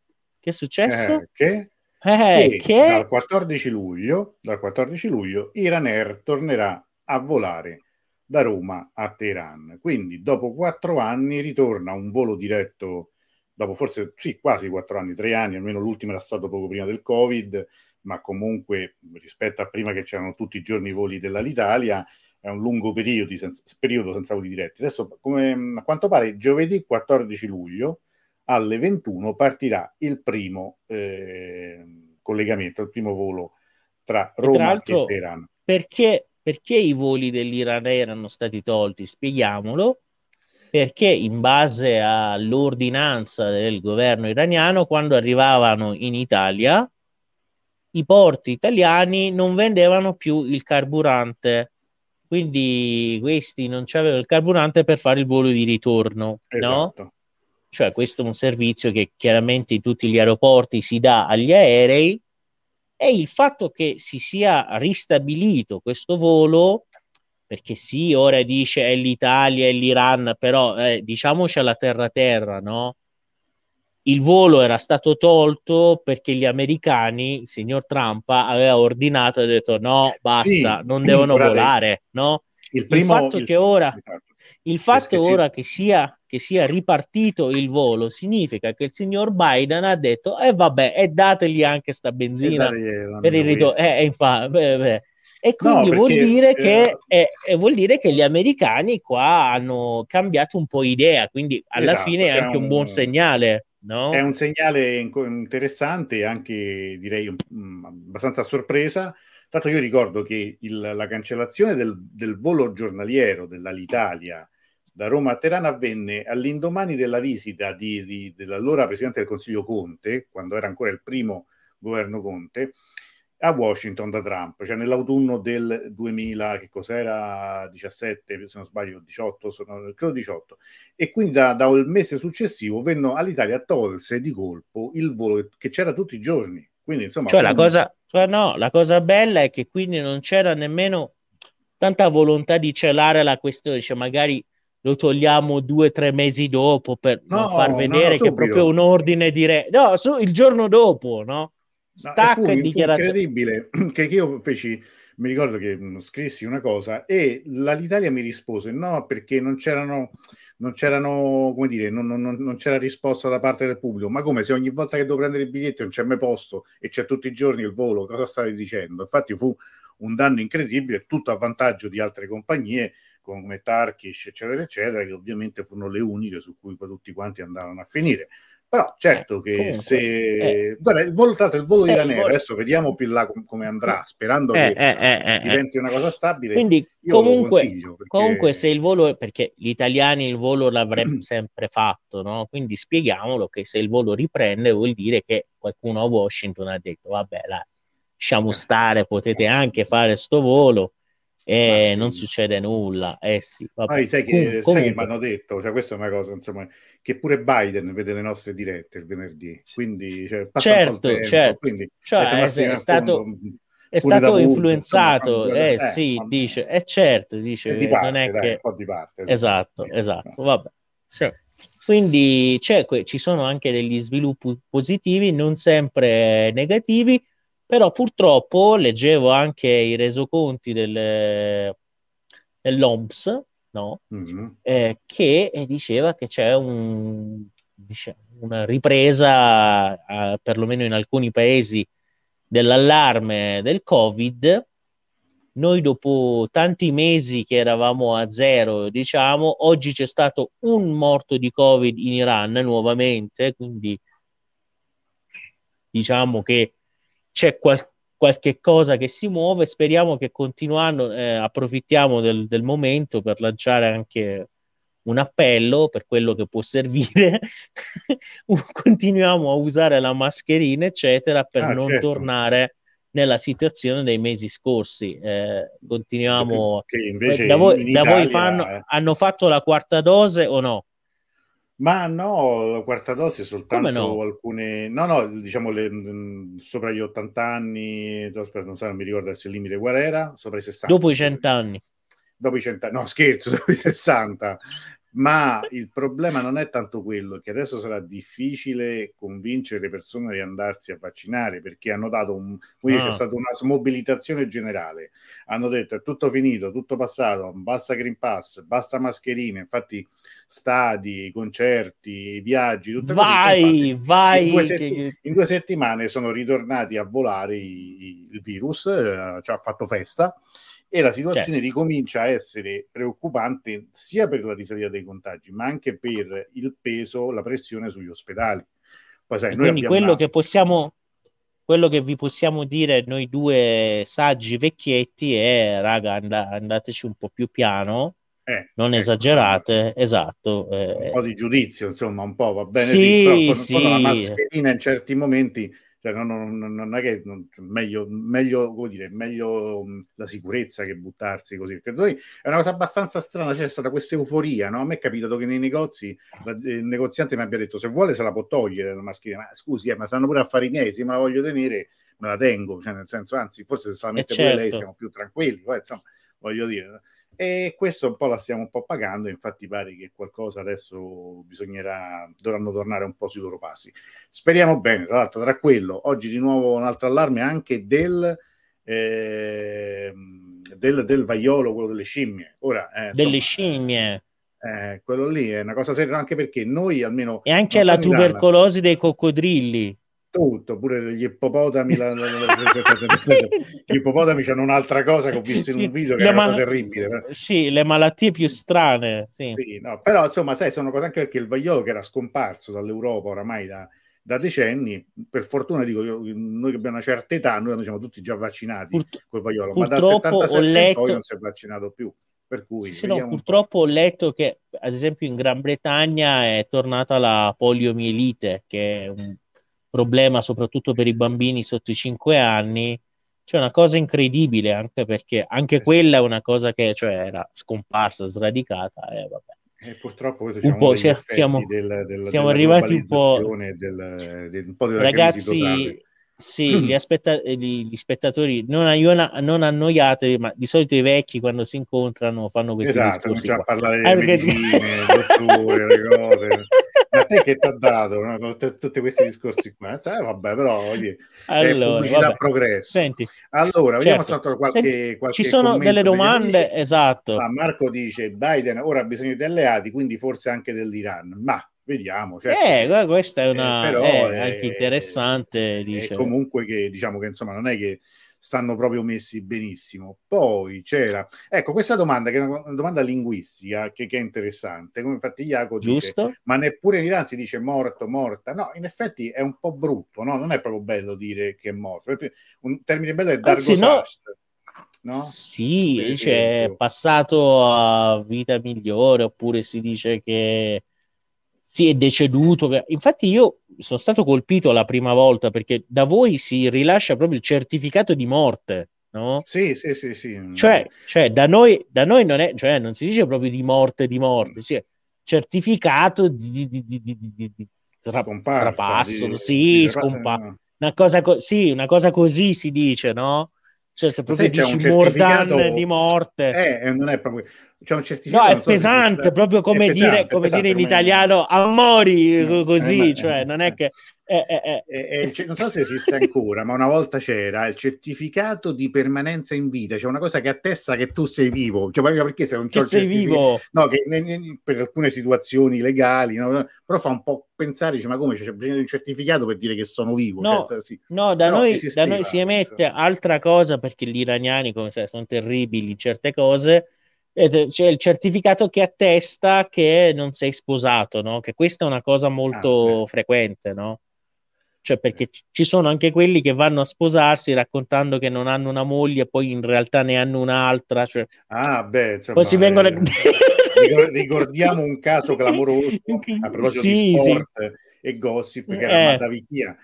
Che è successo? Eh, che, eh, che, che dal, quattordici luglio, dal quattordici luglio Iran Air tornerà a volare da Roma a Teheran. Quindi dopo quattro anni ritorna un volo diretto, dopo forse sì, quasi quattro anni, tre anni, almeno l'ultimo era stato poco prima del Covid, ma comunque rispetto a prima che c'erano tutti i giorni i voli dell'Alitalia è un lungo periodo senza, periodo senza voli diretti. Adesso, come a quanto pare, giovedì quattordici luglio alle ventuno partirà il primo eh, collegamento, il primo volo tra Roma e, tra l'altro, e Teheran. Perché, perché i voli dell'Iran erano stati tolti? Spieghiamolo. Perché in base all'ordinanza del governo iraniano, quando arrivavano in Italia, i porti italiani non vendevano più il carburante, quindi questi non c'avevano il carburante per fare il volo di ritorno, esatto. No? Cioè questo è un servizio che chiaramente in tutti gli aeroporti si dà agli aerei, e il fatto che si sia ristabilito questo volo, perché sì, ora dice è l'Italia e l'Iran, però eh, diciamoci alla terra-terra, no? Il volo era stato tolto perché gli americani, il signor Trump, aveva ordinato e ha detto no, basta, sì, non devono bravo. volare, no? Il, primo, il fatto il, che ora, il fatto che ora che sia, che sia ripartito il volo significa che il signor Biden ha detto e eh, vabbè, e eh, dategli anche sta benzina eh, per il ritorno. Eh, infa- beh, beh. E quindi no, perché, vuol dire eh, che eh, eh, vuol dire che gli americani qua hanno cambiato un po' idea, quindi alla esatto, fine è anche un, un buon segnale. No. È un segnale interessante, anche direi mh, abbastanza a sorpresa. Tanto io ricordo che il, la cancellazione del, del volo giornaliero dell'Alitalia da Roma a Teheran avvenne all'indomani della visita di, di, dell'allora Presidente del Consiglio Conte, quando era ancora il primo governo Conte, a Washington da Trump, cioè nell'autunno del duemila, che cos'era, diciassette, se non sbaglio, diciotto, sono, credo diciotto, e quindi da, da un mese successivo vennero all'Italia, tolse di colpo il volo che c'era tutti i giorni, quindi insomma... Cioè quindi... la cosa, cioè no, la cosa bella è che quindi non c'era nemmeno tanta volontà di celare la questione, cioè magari lo togliamo due o tre mesi dopo per no, non far vedere no, no, che è proprio un ordine diretto, no, su, il giorno dopo, no? Stacca no, fu, dichiarazione. Fu incredibile che io feci, mi ricordo che scrissi una cosa e l'Italia mi rispose no, perché non c'erano non c'erano come dire non, non, non c'era risposta da parte del pubblico. Ma come, se ogni volta che devo prendere il biglietto non c'è mai posto e c'è tutti i giorni il volo, cosa stai dicendo? Infatti fu un danno incredibile, tutto a vantaggio di altre compagnie come Turkish eccetera eccetera, che ovviamente furono le uniche su cui poi tutti quanti andarono a finire. Però certo che eh, comunque, se... Eh, guarda, il volo, tanto, il volo di Ranero, adesso vediamo più là com- come andrà, sperando eh, che eh, eh, diventi eh. una cosa stabile. Quindi io comunque, lo consiglio perché... comunque se il volo... Perché gli italiani il volo l'avrebbero sempre fatto, no? Quindi spieghiamolo che se il volo riprende vuol dire che qualcuno a Washington ha detto vabbè, là, lasciamo stare, potete anche fare sto volo. Eh, sì. Non succede nulla, eh sì. Vabbè. No, sai, che, Com- sai che mi hanno detto, cioè, questa è una cosa, insomma, che pure Biden vede le nostre dirette il venerdì, quindi cioè, passa certo, un po' il tempo, certo. Quindi, cioè, è, è, è stato, fondo, è stato Davoud, influenzato, insomma, eh, eh sì, vabbè. Dice, è eh, certo, dice, di parte, non è dai, che... un po' di parte. Esatto, esatto, esatto. Vabbè. Sì. Quindi cioè, que- ci sono anche degli sviluppi positivi, non sempre negativi. Però purtroppo leggevo anche i resoconti del, dell'OMS, no? Mm-hmm. Eh, che diceva che c'è un, diciamo, una ripresa, eh, perlomeno in alcuni paesi, dell'allarme del Covid. Noi dopo tanti mesi che eravamo a zero, diciamo, oggi c'è stato un morto di Covid in Iran nuovamente, quindi diciamo che c'è qual- qualche cosa che si muove, speriamo che continuano, eh, approfittiamo del, del momento per lanciare anche un appello per quello che può servire, continuiamo a usare la mascherina eccetera per ah, non certo. tornare nella situazione dei mesi scorsi, eh, continuiamo, che invece da voi, in Italia, da voi fanno, eh. hanno fatto la quarta dose o no? Ma no, la quarta dose soltanto no? alcune... No, no, diciamo le, mh, sopra gli ottanta anni, non so, non mi ricordo se il limite qual era, sopra i sessanta. Dopo i cento anni. Dopo i cento anni, no scherzo, dopo i sessanta. Ma il problema non è tanto quello, che adesso sarà difficile convincere le persone di andarsi a vaccinare, perché hanno dato un... Quindi ah. c'è stata una smobilitazione generale. Hanno detto è tutto finito, tutto passato, basta Green Pass, basta mascherine, infatti stadi, concerti, viaggi, tutte vai, cose vai, in due, setti- in due settimane sono ritornati a volare i- il virus, eh, ci ha fatto festa. E la situazione certo. ricomincia a essere preoccupante sia per la risalita dei contagi, ma anche per il peso, la pressione sugli ospedali. Poi, sai, noi quindi quello una... che possiamo, quello che vi possiamo dire noi due saggi vecchietti è, raga, and- andateci un po' più piano, eh, non ecco, esagerate, esatto. Eh. Un po' di giudizio, insomma, un po' va bene. Sì, sì, però con, sì. Con la mascherina in certi momenti... Cioè, non, non, non è che non, meglio, meglio, come dire, meglio la sicurezza che buttarsi così. Perché noi è una cosa abbastanza strana. C'è stata questa euforia, no? A me è capitato che nei negozi la, il negoziante mi abbia detto: se vuole, se la può togliere la mascherina. Ma scusi, eh, ma stanno pure a fare i miei. Se me la voglio tenere, me la tengo. Cioè, nel senso, anzi, forse se se la mette pure certo. lei, siamo più tranquilli. Poi, insomma, voglio dire. E questo un po' la stiamo un po' pagando, infatti pare che qualcosa adesso bisognerà, dovranno tornare un po' sui loro passi, speriamo bene. Tra l'altro, tra quello, oggi di nuovo un altro allarme anche del eh, del, del vaiolo, quello delle scimmie ora, eh, insomma, delle scimmie eh, quello lì è una cosa seria, anche perché noi almeno e anche la tubercolosi dei coccodrilli, tutto, pure gli ippopotami la, la, la, gli ippopotami hanno un'altra cosa che ho visto in un video che è mal- terribile, sì, le malattie più strane, sì. Sì, no, però insomma sai, sono cose, anche perché il vaiolo che era scomparso dall'Europa oramai da, da decenni, per fortuna dico io, noi che abbiamo una certa età, noi siamo tutti già vaccinati Purt- col vaiolo, ma dal settantasette letto... in poi non si è vaccinato più, per cui sì, no, purtroppo ho letto che ad esempio in Gran Bretagna è tornata la poliomielite, che è un problema soprattutto per i bambini sotto i cinque anni, cioè una cosa incredibile, anche perché anche esatto. quella è una cosa che cioè era scomparsa, sradicata, eh, vabbè. E purtroppo questo un po' si, siamo, del, del, siamo arrivati un po', del, del, un po' della ragazzi, sì, gli, aspetta- gli, gli spettatori non, aiona, non annoiatevi, ma di solito i vecchi quando si incontrano fanno questi esatto, discorsi qua. A parlare delle allora, medicine, dotture, le cose... A te che ti ha dato, no? Tutti questi discorsi qua, eh, vabbè, però dire, allora, è pubblicità vabbè. Progresso. Senti, allora, vediamo certo. qualche, Senti, qualche ci sono delle domande, dice, esatto. Ma Marco dice, Biden ora ha bisogno di alleati, quindi forse anche dell'Iran, ma vediamo. Certo. Eh, questa è una eh, però, eh, anche interessante. Eh, dice. Comunque che diciamo che insomma non è che stanno proprio messi benissimo. Poi c'era, ecco questa domanda che è una domanda linguistica che, che è interessante, come infatti Iaco Giusto. dice, ma neppure in Iran si dice morto, morta, no, in effetti è un po' brutto, no? Non è proprio bello dire che è morto, un termine bello è dargosast, no? no? Sì, per dice esempio. Passato a vita migliore, oppure si dice che si è deceduto. Infatti io sono stato colpito la prima volta perché da voi si rilascia proprio il certificato di morte. no? Sì, sì, sì, sì. Cioè, cioè da noi, da noi non è, cioè non si dice proprio di morte, di morte, cioè certificato di, di, di, di, di, di tra, trapasso, di, sì, di scompa- no. Una cosa co- sì, una cosa così si dice, no? Cioè se proprio sì, dici certificato... di morte, eh, non è proprio, c'è un certificato, no, è pesante, so, proprio come pesante, dire, come pesante, dire in italiano amori, no, così, eh, cioè eh, non è che eh, eh, eh. Eh, eh, non so se esiste ancora, ma una volta c'era il certificato di permanenza in vita, c'è cioè una cosa che attesta che tu sei vivo, cioè perché se non c'è sei vivo, no, che ne, ne, per alcune situazioni legali, no, però fa un po' pensare, dice, ma come c'è bisogno di un certificato per dire che sono vivo? No, cioè, sì. no da, noi, esisteva, da noi si emette so. altra cosa, perché gli iraniani, come sai, sono terribili in certe cose. C'è il certificato che attesta che non sei sposato, no? Che questa è una cosa molto ah, eh. frequente, no? Cioè, perché ci sono anche quelli che vanno a sposarsi raccontando che non hanno una moglie, poi in realtà ne hanno un'altra. Cioè... Ah, beh, insomma, poi si vengono... eh, ricordiamo un caso clamoroso a proposito sì, di sport sì. e gossip, che era eh. Amata Vicchia,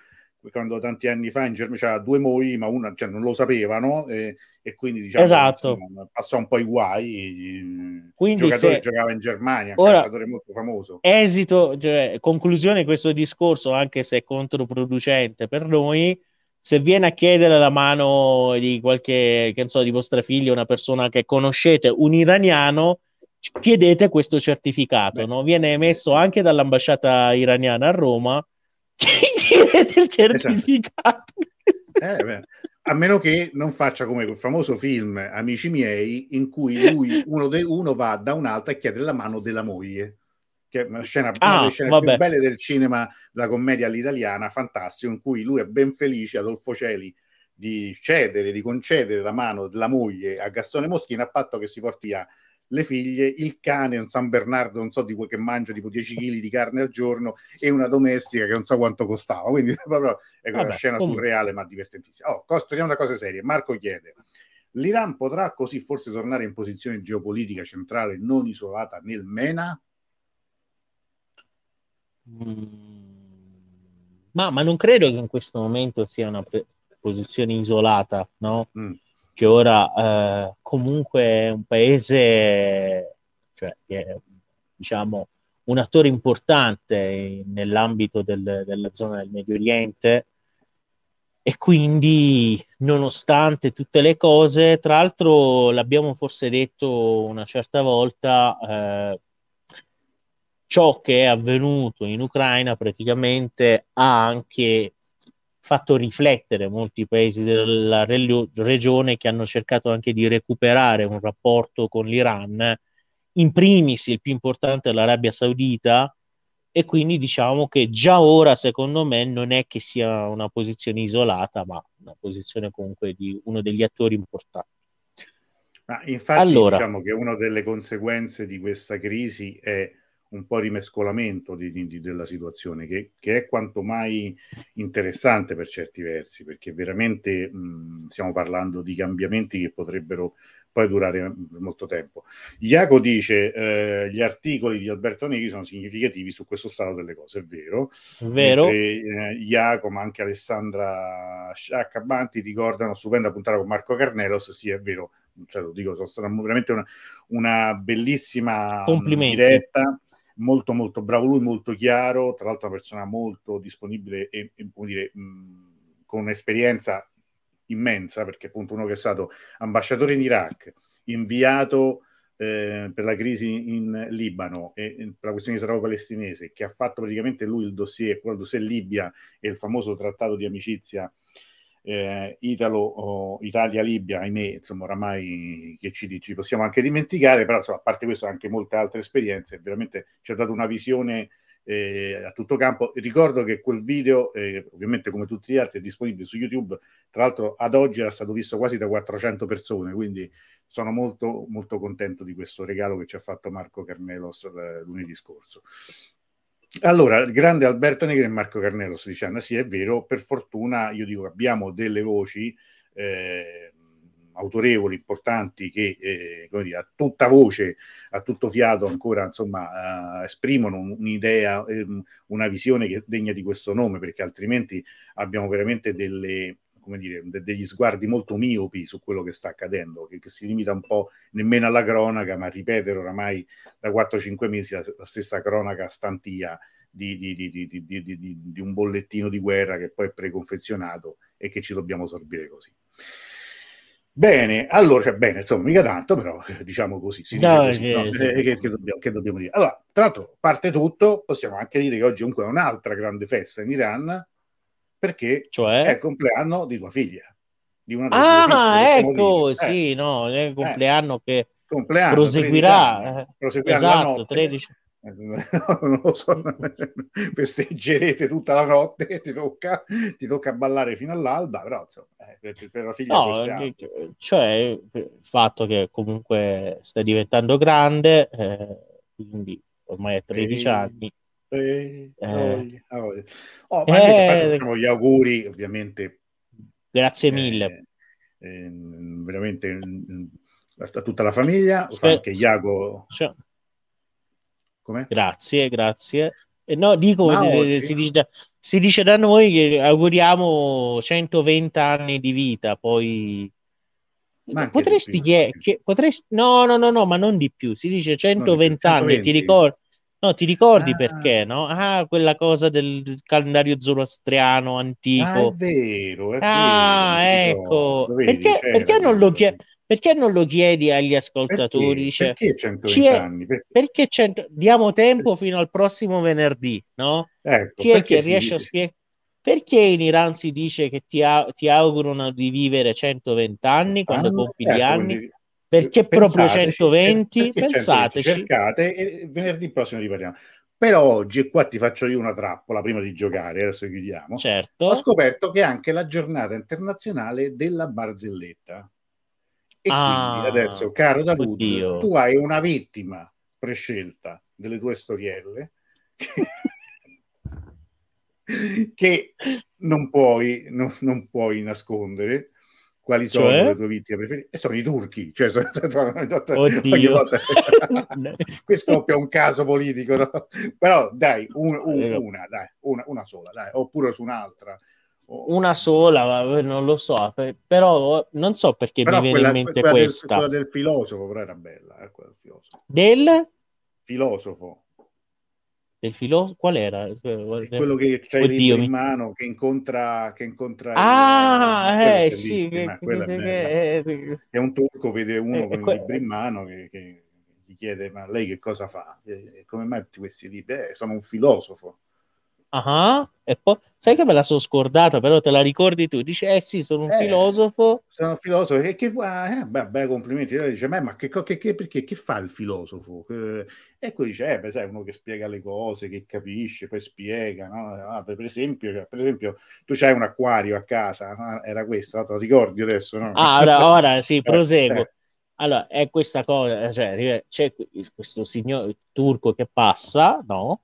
quando tanti anni fa in Germania c'era due mogli, ma una cioè, non lo sapevano, e, e quindi diciamo esatto. insomma, passò un po' i guai. Quindi il giocatore se... giocava in Germania, un ora, calciatore molto famoso. Esito, cioè, conclusione di questo discorso, anche se è controproducente per noi, se viene a chiedere la mano di qualche, che non so, di vostra figlia, una persona che conoscete, un iraniano, chiedete questo certificato, no? Viene emesso anche dall'ambasciata iraniana a Roma, chiedete il certificato. Esatto. Eh, beh. A meno che non faccia come quel famoso film Amici miei, in cui lui uno, de- uno va da un'altra e chiede la mano della moglie, che è una scena, ah, una delle scene vabbè. più belle del cinema, della commedia all'italiana, fantastico, in cui lui è ben felice, Adolfo Celi, di cedere, di concedere la mano della moglie a Gastone Moschino, a patto che si porti via le figlie, il cane, un San Bernardo, non so di quel che mangia, tipo dieci chili di carne al giorno, e una domestica che non so quanto costava. Quindi proprio è una Vabbè, scena comunque. surreale ma divertentissima. Oh, torniamo da cose serie. Marco chiede: l'Iran potrà così forse tornare in posizione geopolitica centrale non isolata nel MENA? Ma, ma non credo che in questo momento sia una pre- posizione isolata, no? Mm. Che ora eh, comunque è un paese, cioè che è, diciamo, un attore importante nell'ambito del, della zona del Medio Oriente, e quindi nonostante tutte le cose, tra l'altro l'abbiamo forse detto una certa volta, eh, ciò che è avvenuto in Ucraina praticamente ha anche fatto riflettere molti paesi della re- regione che hanno cercato anche di recuperare un rapporto con l'Iran, in primis il più importante è l'Arabia Saudita, e quindi diciamo che già ora secondo me non è che sia una posizione isolata, ma una posizione comunque di uno degli attori importanti. Ma infatti allora, diciamo che una delle conseguenze di questa crisi è un po' rimescolamento di, di, della situazione, che, che è quanto mai interessante per certi versi, perché veramente mh, stiamo parlando di cambiamenti che potrebbero poi durare molto tempo. Iaco dice eh, gli articoli di Alberto Negri sono significativi su questo stato delle cose, è vero. Vero. Mentre, eh, Iaco, ma anche Alessandra Sciaccabanti ricordano stupenda puntata con Marco Carnelos, sì è vero, cioè, lo dico, sono stata veramente una, una bellissima diretta. Molto molto bravo lui, molto chiaro, tra l'altro una persona molto disponibile e, e come dire, mh, con un'esperienza immensa, perché appunto uno che è stato ambasciatore in Iraq, inviato eh, per la crisi in Libano e, e per la questione israelo-palestinese, che ha fatto praticamente lui il dossier, quello dossier Libia e il famoso trattato di amicizia eh, Italo, oh, Italia-Libia, ahimè, insomma, oramai che ci, ci possiamo anche dimenticare, però insomma, a parte questo anche molte altre esperienze, veramente ci ha dato una visione eh, a tutto campo. Ricordo che quel video, eh, ovviamente come tutti gli altri, è disponibile su YouTube, tra l'altro ad oggi era stato visto quasi da quattrocento persone, quindi sono molto molto contento di questo regalo che ci ha fatto Marco Carnelos lunedì scorso. Allora, il grande Alberto Negri e Marco Carnelos dicendo sì, è vero, per fortuna io dico che abbiamo delle voci eh, autorevoli, importanti, che eh, come dire, a tutta voce, a tutto fiato ancora, insomma, eh, esprimono un'idea, eh, una visione che è degna di questo nome, perché altrimenti abbiamo veramente delle, come dire, de- degli sguardi molto miopi su quello che sta accadendo, che, che si limita un po' nemmeno alla cronaca, ma a ripetere oramai da quattro cinque mesi la, la stessa cronaca stantia di, di, di, di, di, di, di un bollettino di guerra che poi è preconfezionato e che ci dobbiamo sorbire così. Bene, allora, cioè bene, insomma, mica tanto, però diciamo così, si dice no, così, che, no? Sì. Che, che, dobbiamo, che dobbiamo dire. Allora, tra l'altro, parte tutto, possiamo anche dire che oggi comunque è un'altra grande festa in Iran, perché cioè? È il compleanno di tua figlia. Di una ah, figlia, ecco, eh. sì, no, è il compleanno eh. che compleanno, proseguirà. tredici anni, proseguirà esatto, la notte. tredici Non lo so, festeggerete tutta la notte, ti tocca, ti tocca ballare fino all'alba, però insomma, per, per la figlia no, cioè il fatto che comunque sta diventando grande, eh, quindi ormai ha tredici e... anni. E... Eh. Oh, ma invece, eh... facciamo gli auguri, ovviamente. Grazie mille, eh, eh, veramente a tutta la famiglia, Sper... anche Iaco. Cioè... Com'è? Grazie, grazie. Eh, no, dico no, si, si, dice da, si dice da noi che auguriamo centoventi anni di vita, poi potresti chiedere che potresti no, no, no, no, ma non di più. Si dice centoventi no, anni, ti ricordi? No, ti ricordi ah. perché, no? Ah, quella cosa del calendario zoroastriano antico. Ah, è vero, è ah, vero. Ecco. Lo vedi, perché c'era, perché non lo chiedi? Perché non lo chiedi agli ascoltatori? Perché, cioè, perché centoventi è, anni? Perché, perché cento, diamo tempo fino al prossimo venerdì, no? Ecco, chi è che riesce dice? a spiegare? Perché in Iran si dice che ti, a, ti augurano di vivere centoventi anni quando anno, compi gli ecco, anni? Quindi, perché pensateci, proprio centoventi? Perché pensateci. centoventi, cercate e venerdì prossimo riparliamo. Però oggi, e qua ti faccio io una trappola prima di giocare, adesso chiudiamo. Certo. Ho scoperto che è anche la giornata internazionale della barzelletta. E ah, quindi adesso, caro Davoud, oddio. tu hai una vittima prescelta delle tue storielle che, che non puoi non, non puoi nascondere. Quali sono cioè? le tue vittime preferite? E sono i turchi. Cioè, sono, sono, sono, oddio. Volta... Qui scoppia un caso politico, no? Però dai, un, un, una, dai una, una sola, dai, oppure su un'altra. Una sola, non lo so, però non so perché però mi viene quella, in mente quella questa. Del, quella del filosofo, però era bella. Eh, quella del filosofo. Del? Filosofo. Del filosofo? Qual era? Del... Quello che c'è Oddio, in mi... mano, che incontra... Che incontra ah, il... eh, è sì. Che, che, è, che... è un turco, vede uno eh, con que... il libro in mano che, che gli chiede, ma lei che cosa fa? E, come mai tutti questi libri? Eh, sono un filosofo. Ah, e poi sai che me la sono scordata, però te la ricordi tu? Dice, eh sì, sono un eh, filosofo. Sono un filosofo e che ah, eh, beh, beh, complimenti. Lui dice, ma che, che, che perché che fa il filosofo? E poi dice, eh, beh, sai, uno che spiega le cose, che capisce, poi spiega. No? Ah, per esempio, cioè, per esempio, tu c'hai un acquario a casa, era questo, te lo ricordi adesso? No? Ah, ora, ora sì, proseguo. Eh. Allora, è questa cosa, cioè, c'è questo signore turco che passa, no?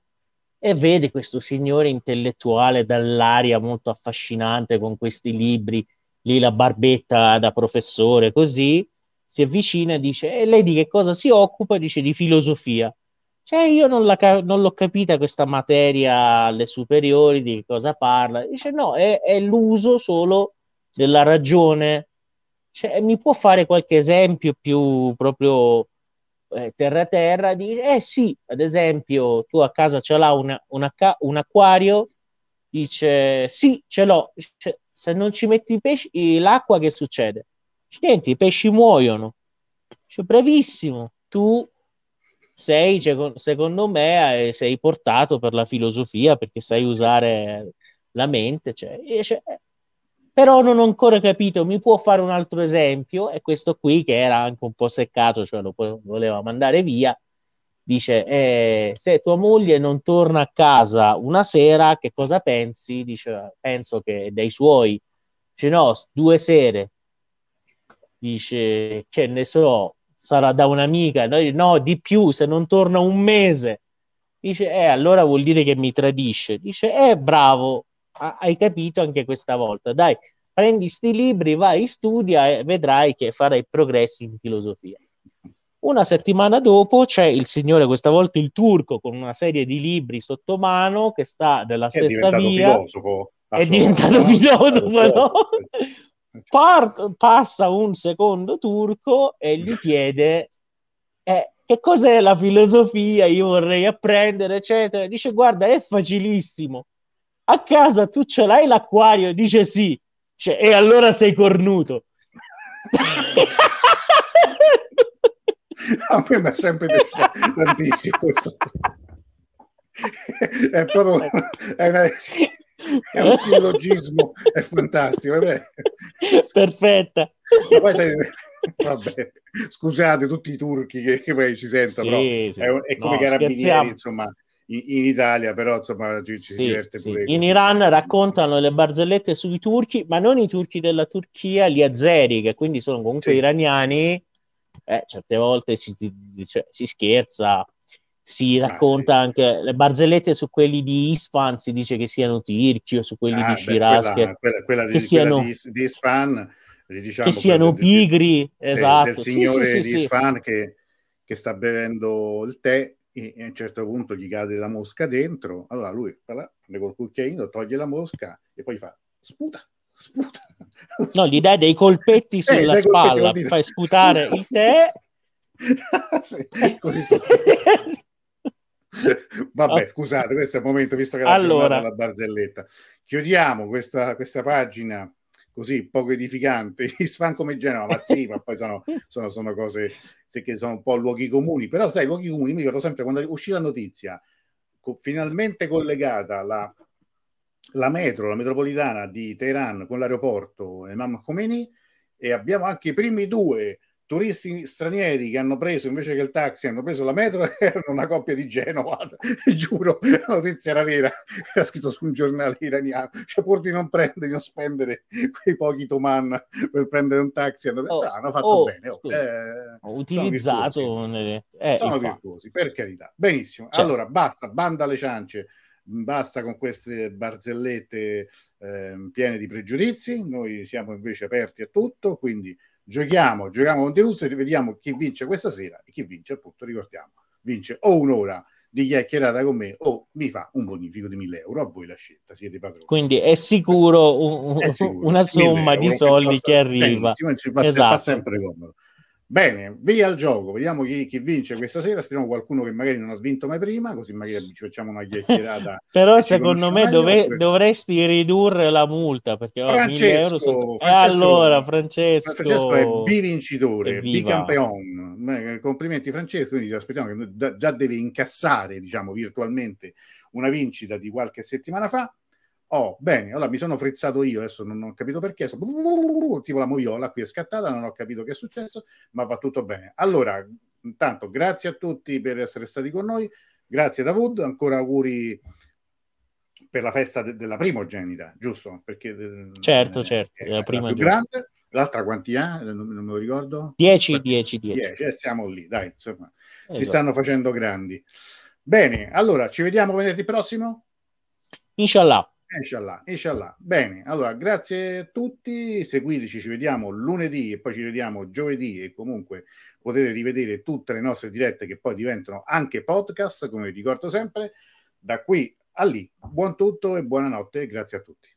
E vede questo signore intellettuale dall'aria molto affascinante con questi libri, lì la barbetta da professore, così, si avvicina e dice, e lei di che cosa si occupa? Dice di filosofia. Cioè io non, la, non l'ho capita questa materia alle superiori, di cosa parla? Dice no, è, è l'uso solo della ragione. Cioè mi può fare qualche esempio più proprio... terra terra, dice, eh sì, ad esempio tu a casa ce l'ha una, una, un acquario, dice sì, ce l'ho, dice, se non ci metti i pesci, l'acqua che succede? Dice, niente, i pesci muoiono. Dice, bravissimo, tu sei, cioè, secondo me sei portato per la filosofia perché sai usare la mente, cioè, dice, però non ho ancora capito, mi può fare un altro esempio? E questo qui, che era anche un po' seccato, cioè lo voleva mandare via, dice, eh, se tua moglie non torna a casa una sera, che cosa pensi? Dice, penso che dai suoi. Dice, no, due sere. Dice, che ne so, sarà da un'amica. No, no, di più, se non torna un mese. Dice, eh, allora vuol dire che mi tradisce. Dice, eh, bravo. Hai capito anche questa volta, dai, prendi sti libri, vai, studia e vedrai che farai progressi in filosofia. Una settimana dopo c'è il signore, questa volta il turco, con una serie di libri sotto mano, che sta nella che stessa via, è diventato filosofo. è diventato filosofo, no? Part- passa un secondo turco e gli chiede eh, che cos'è la filosofia, io vorrei apprendere, eccetera. Dice, guarda, è facilissimo. A casa tu ce l'hai l'acquario? Dice sì. Cioè, e allora sei cornuto. A me mi è sempre piaciuto tantissimo. È proprio è una... è un sillogismo, è fantastico, vabbè. Perfetta. Vabbè, scusate tutti i turchi che, che poi ci sentono, sì, però sì. È, un, è come no, carabinieri, scherziamo. Insomma, in, in Italia, però insomma ci, ci sì, diverte sì. Pure. In Iran raccontano le barzellette sui turchi, ma non i turchi della Turchia, gli azeri, che quindi sono comunque sì. Iraniani, eh, certe volte si, cioè, si scherza. Si racconta ah, sì. anche le barzellette su quelli di Isfahan, si dice che siano tirchi, o su quelli ah, di Shiraz, quella, che, quella, quella che di, siano quella di, di Isfahan, diciamo, che siano del, pigri, del, esatto. Del signore sì, sì, di Isfahan sì. che, che sta bevendo il tè e, e a un certo punto gli cade la mosca dentro, allora lui prende col cucchiaino, toglie la mosca e poi fa sputa, sputa. No, gli dai dei colpetti sulla eh, spalla, colpetti, fai sputare sputa, il tè. Sì, così so. Vabbè, scusate, questo è il momento, visto che la allora. La barzelletta. Chiudiamo questa, questa pagina così poco edificante. Isfahan come Genova, ma sì, ma poi sono, sono, sono cose sì, che sono un po' luoghi comuni. Però sai, luoghi comuni, mi ricordo sempre quando uscì la notizia, co- finalmente collegata la, la metro, la metropolitana di Teheran con l'aeroporto Imam Khomeini, e abbiamo anche i primi due turisti stranieri che hanno preso invece che il taxi, hanno preso la metro, erano una coppia di Genova, giuro, la notizia era vera, era scritto su un giornale iraniano, cioè pur di non prendere, di non spendere quei pochi toman per prendere un taxi, hanno, oh, hanno fatto oh, bene, oh, eh, ho utilizzato, sono virtuosi, nelle... eh, sono virtuosi per carità, benissimo, cioè. Allora basta, banda alle ciance, basta con queste barzellette eh, piene di pregiudizi, noi siamo invece aperti a tutto, quindi Giochiamo, giochiamo con De Russo e vediamo chi vince questa sera e chi vince, appunto, ricordiamo, vince o un'ora di chiacchierata con me o mi fa un bonifico di mille euro, a voi la scelta, siete padroni. Quindi è sicuro, un, è sicuro una somma di soldi che, che arriva. Fa, esatto. Fa sempre comodo. Bene, via al gioco, vediamo chi, chi vince questa sera, speriamo qualcuno che magari non ha vinto mai prima, così magari ci facciamo una chiacchierata. Però secondo me dove, dovresti ridurre la multa, perché oh, Francesco, mille euro sono... Francesco, eh, allora Francesco... Francesco è bivincitore, bicampeon, complimenti Francesco, quindi ti aspettiamo che da, già deve incassare, diciamo, virtualmente una vincita di qualche settimana fa. Oh, bene, allora mi sono frizzato io, adesso non ho capito perché, sono... tipo la moviola qui è scattata, non ho capito che è successo, ma va tutto bene. Allora, intanto grazie a tutti per essere stati con noi, grazie Davoud, ancora auguri per la festa de- della primogenita, giusto? Perché certo, eh, certo, è la prima, la più grande, l'altra quanti ha? Non, non me lo ricordo. dieci, dieci, dieci. Eh, siamo lì, dai, insomma, esatto. Si stanno facendo grandi. Bene, allora, ci vediamo venerdì prossimo? Inshallah. Inshallah, inshallah. Bene, allora grazie a tutti, seguiteci, ci vediamo lunedì e poi ci vediamo giovedì e comunque potete rivedere tutte le nostre dirette che poi diventano anche podcast, come vi ricordo sempre. Da qui a lì, buon tutto e buonanotte, grazie a tutti.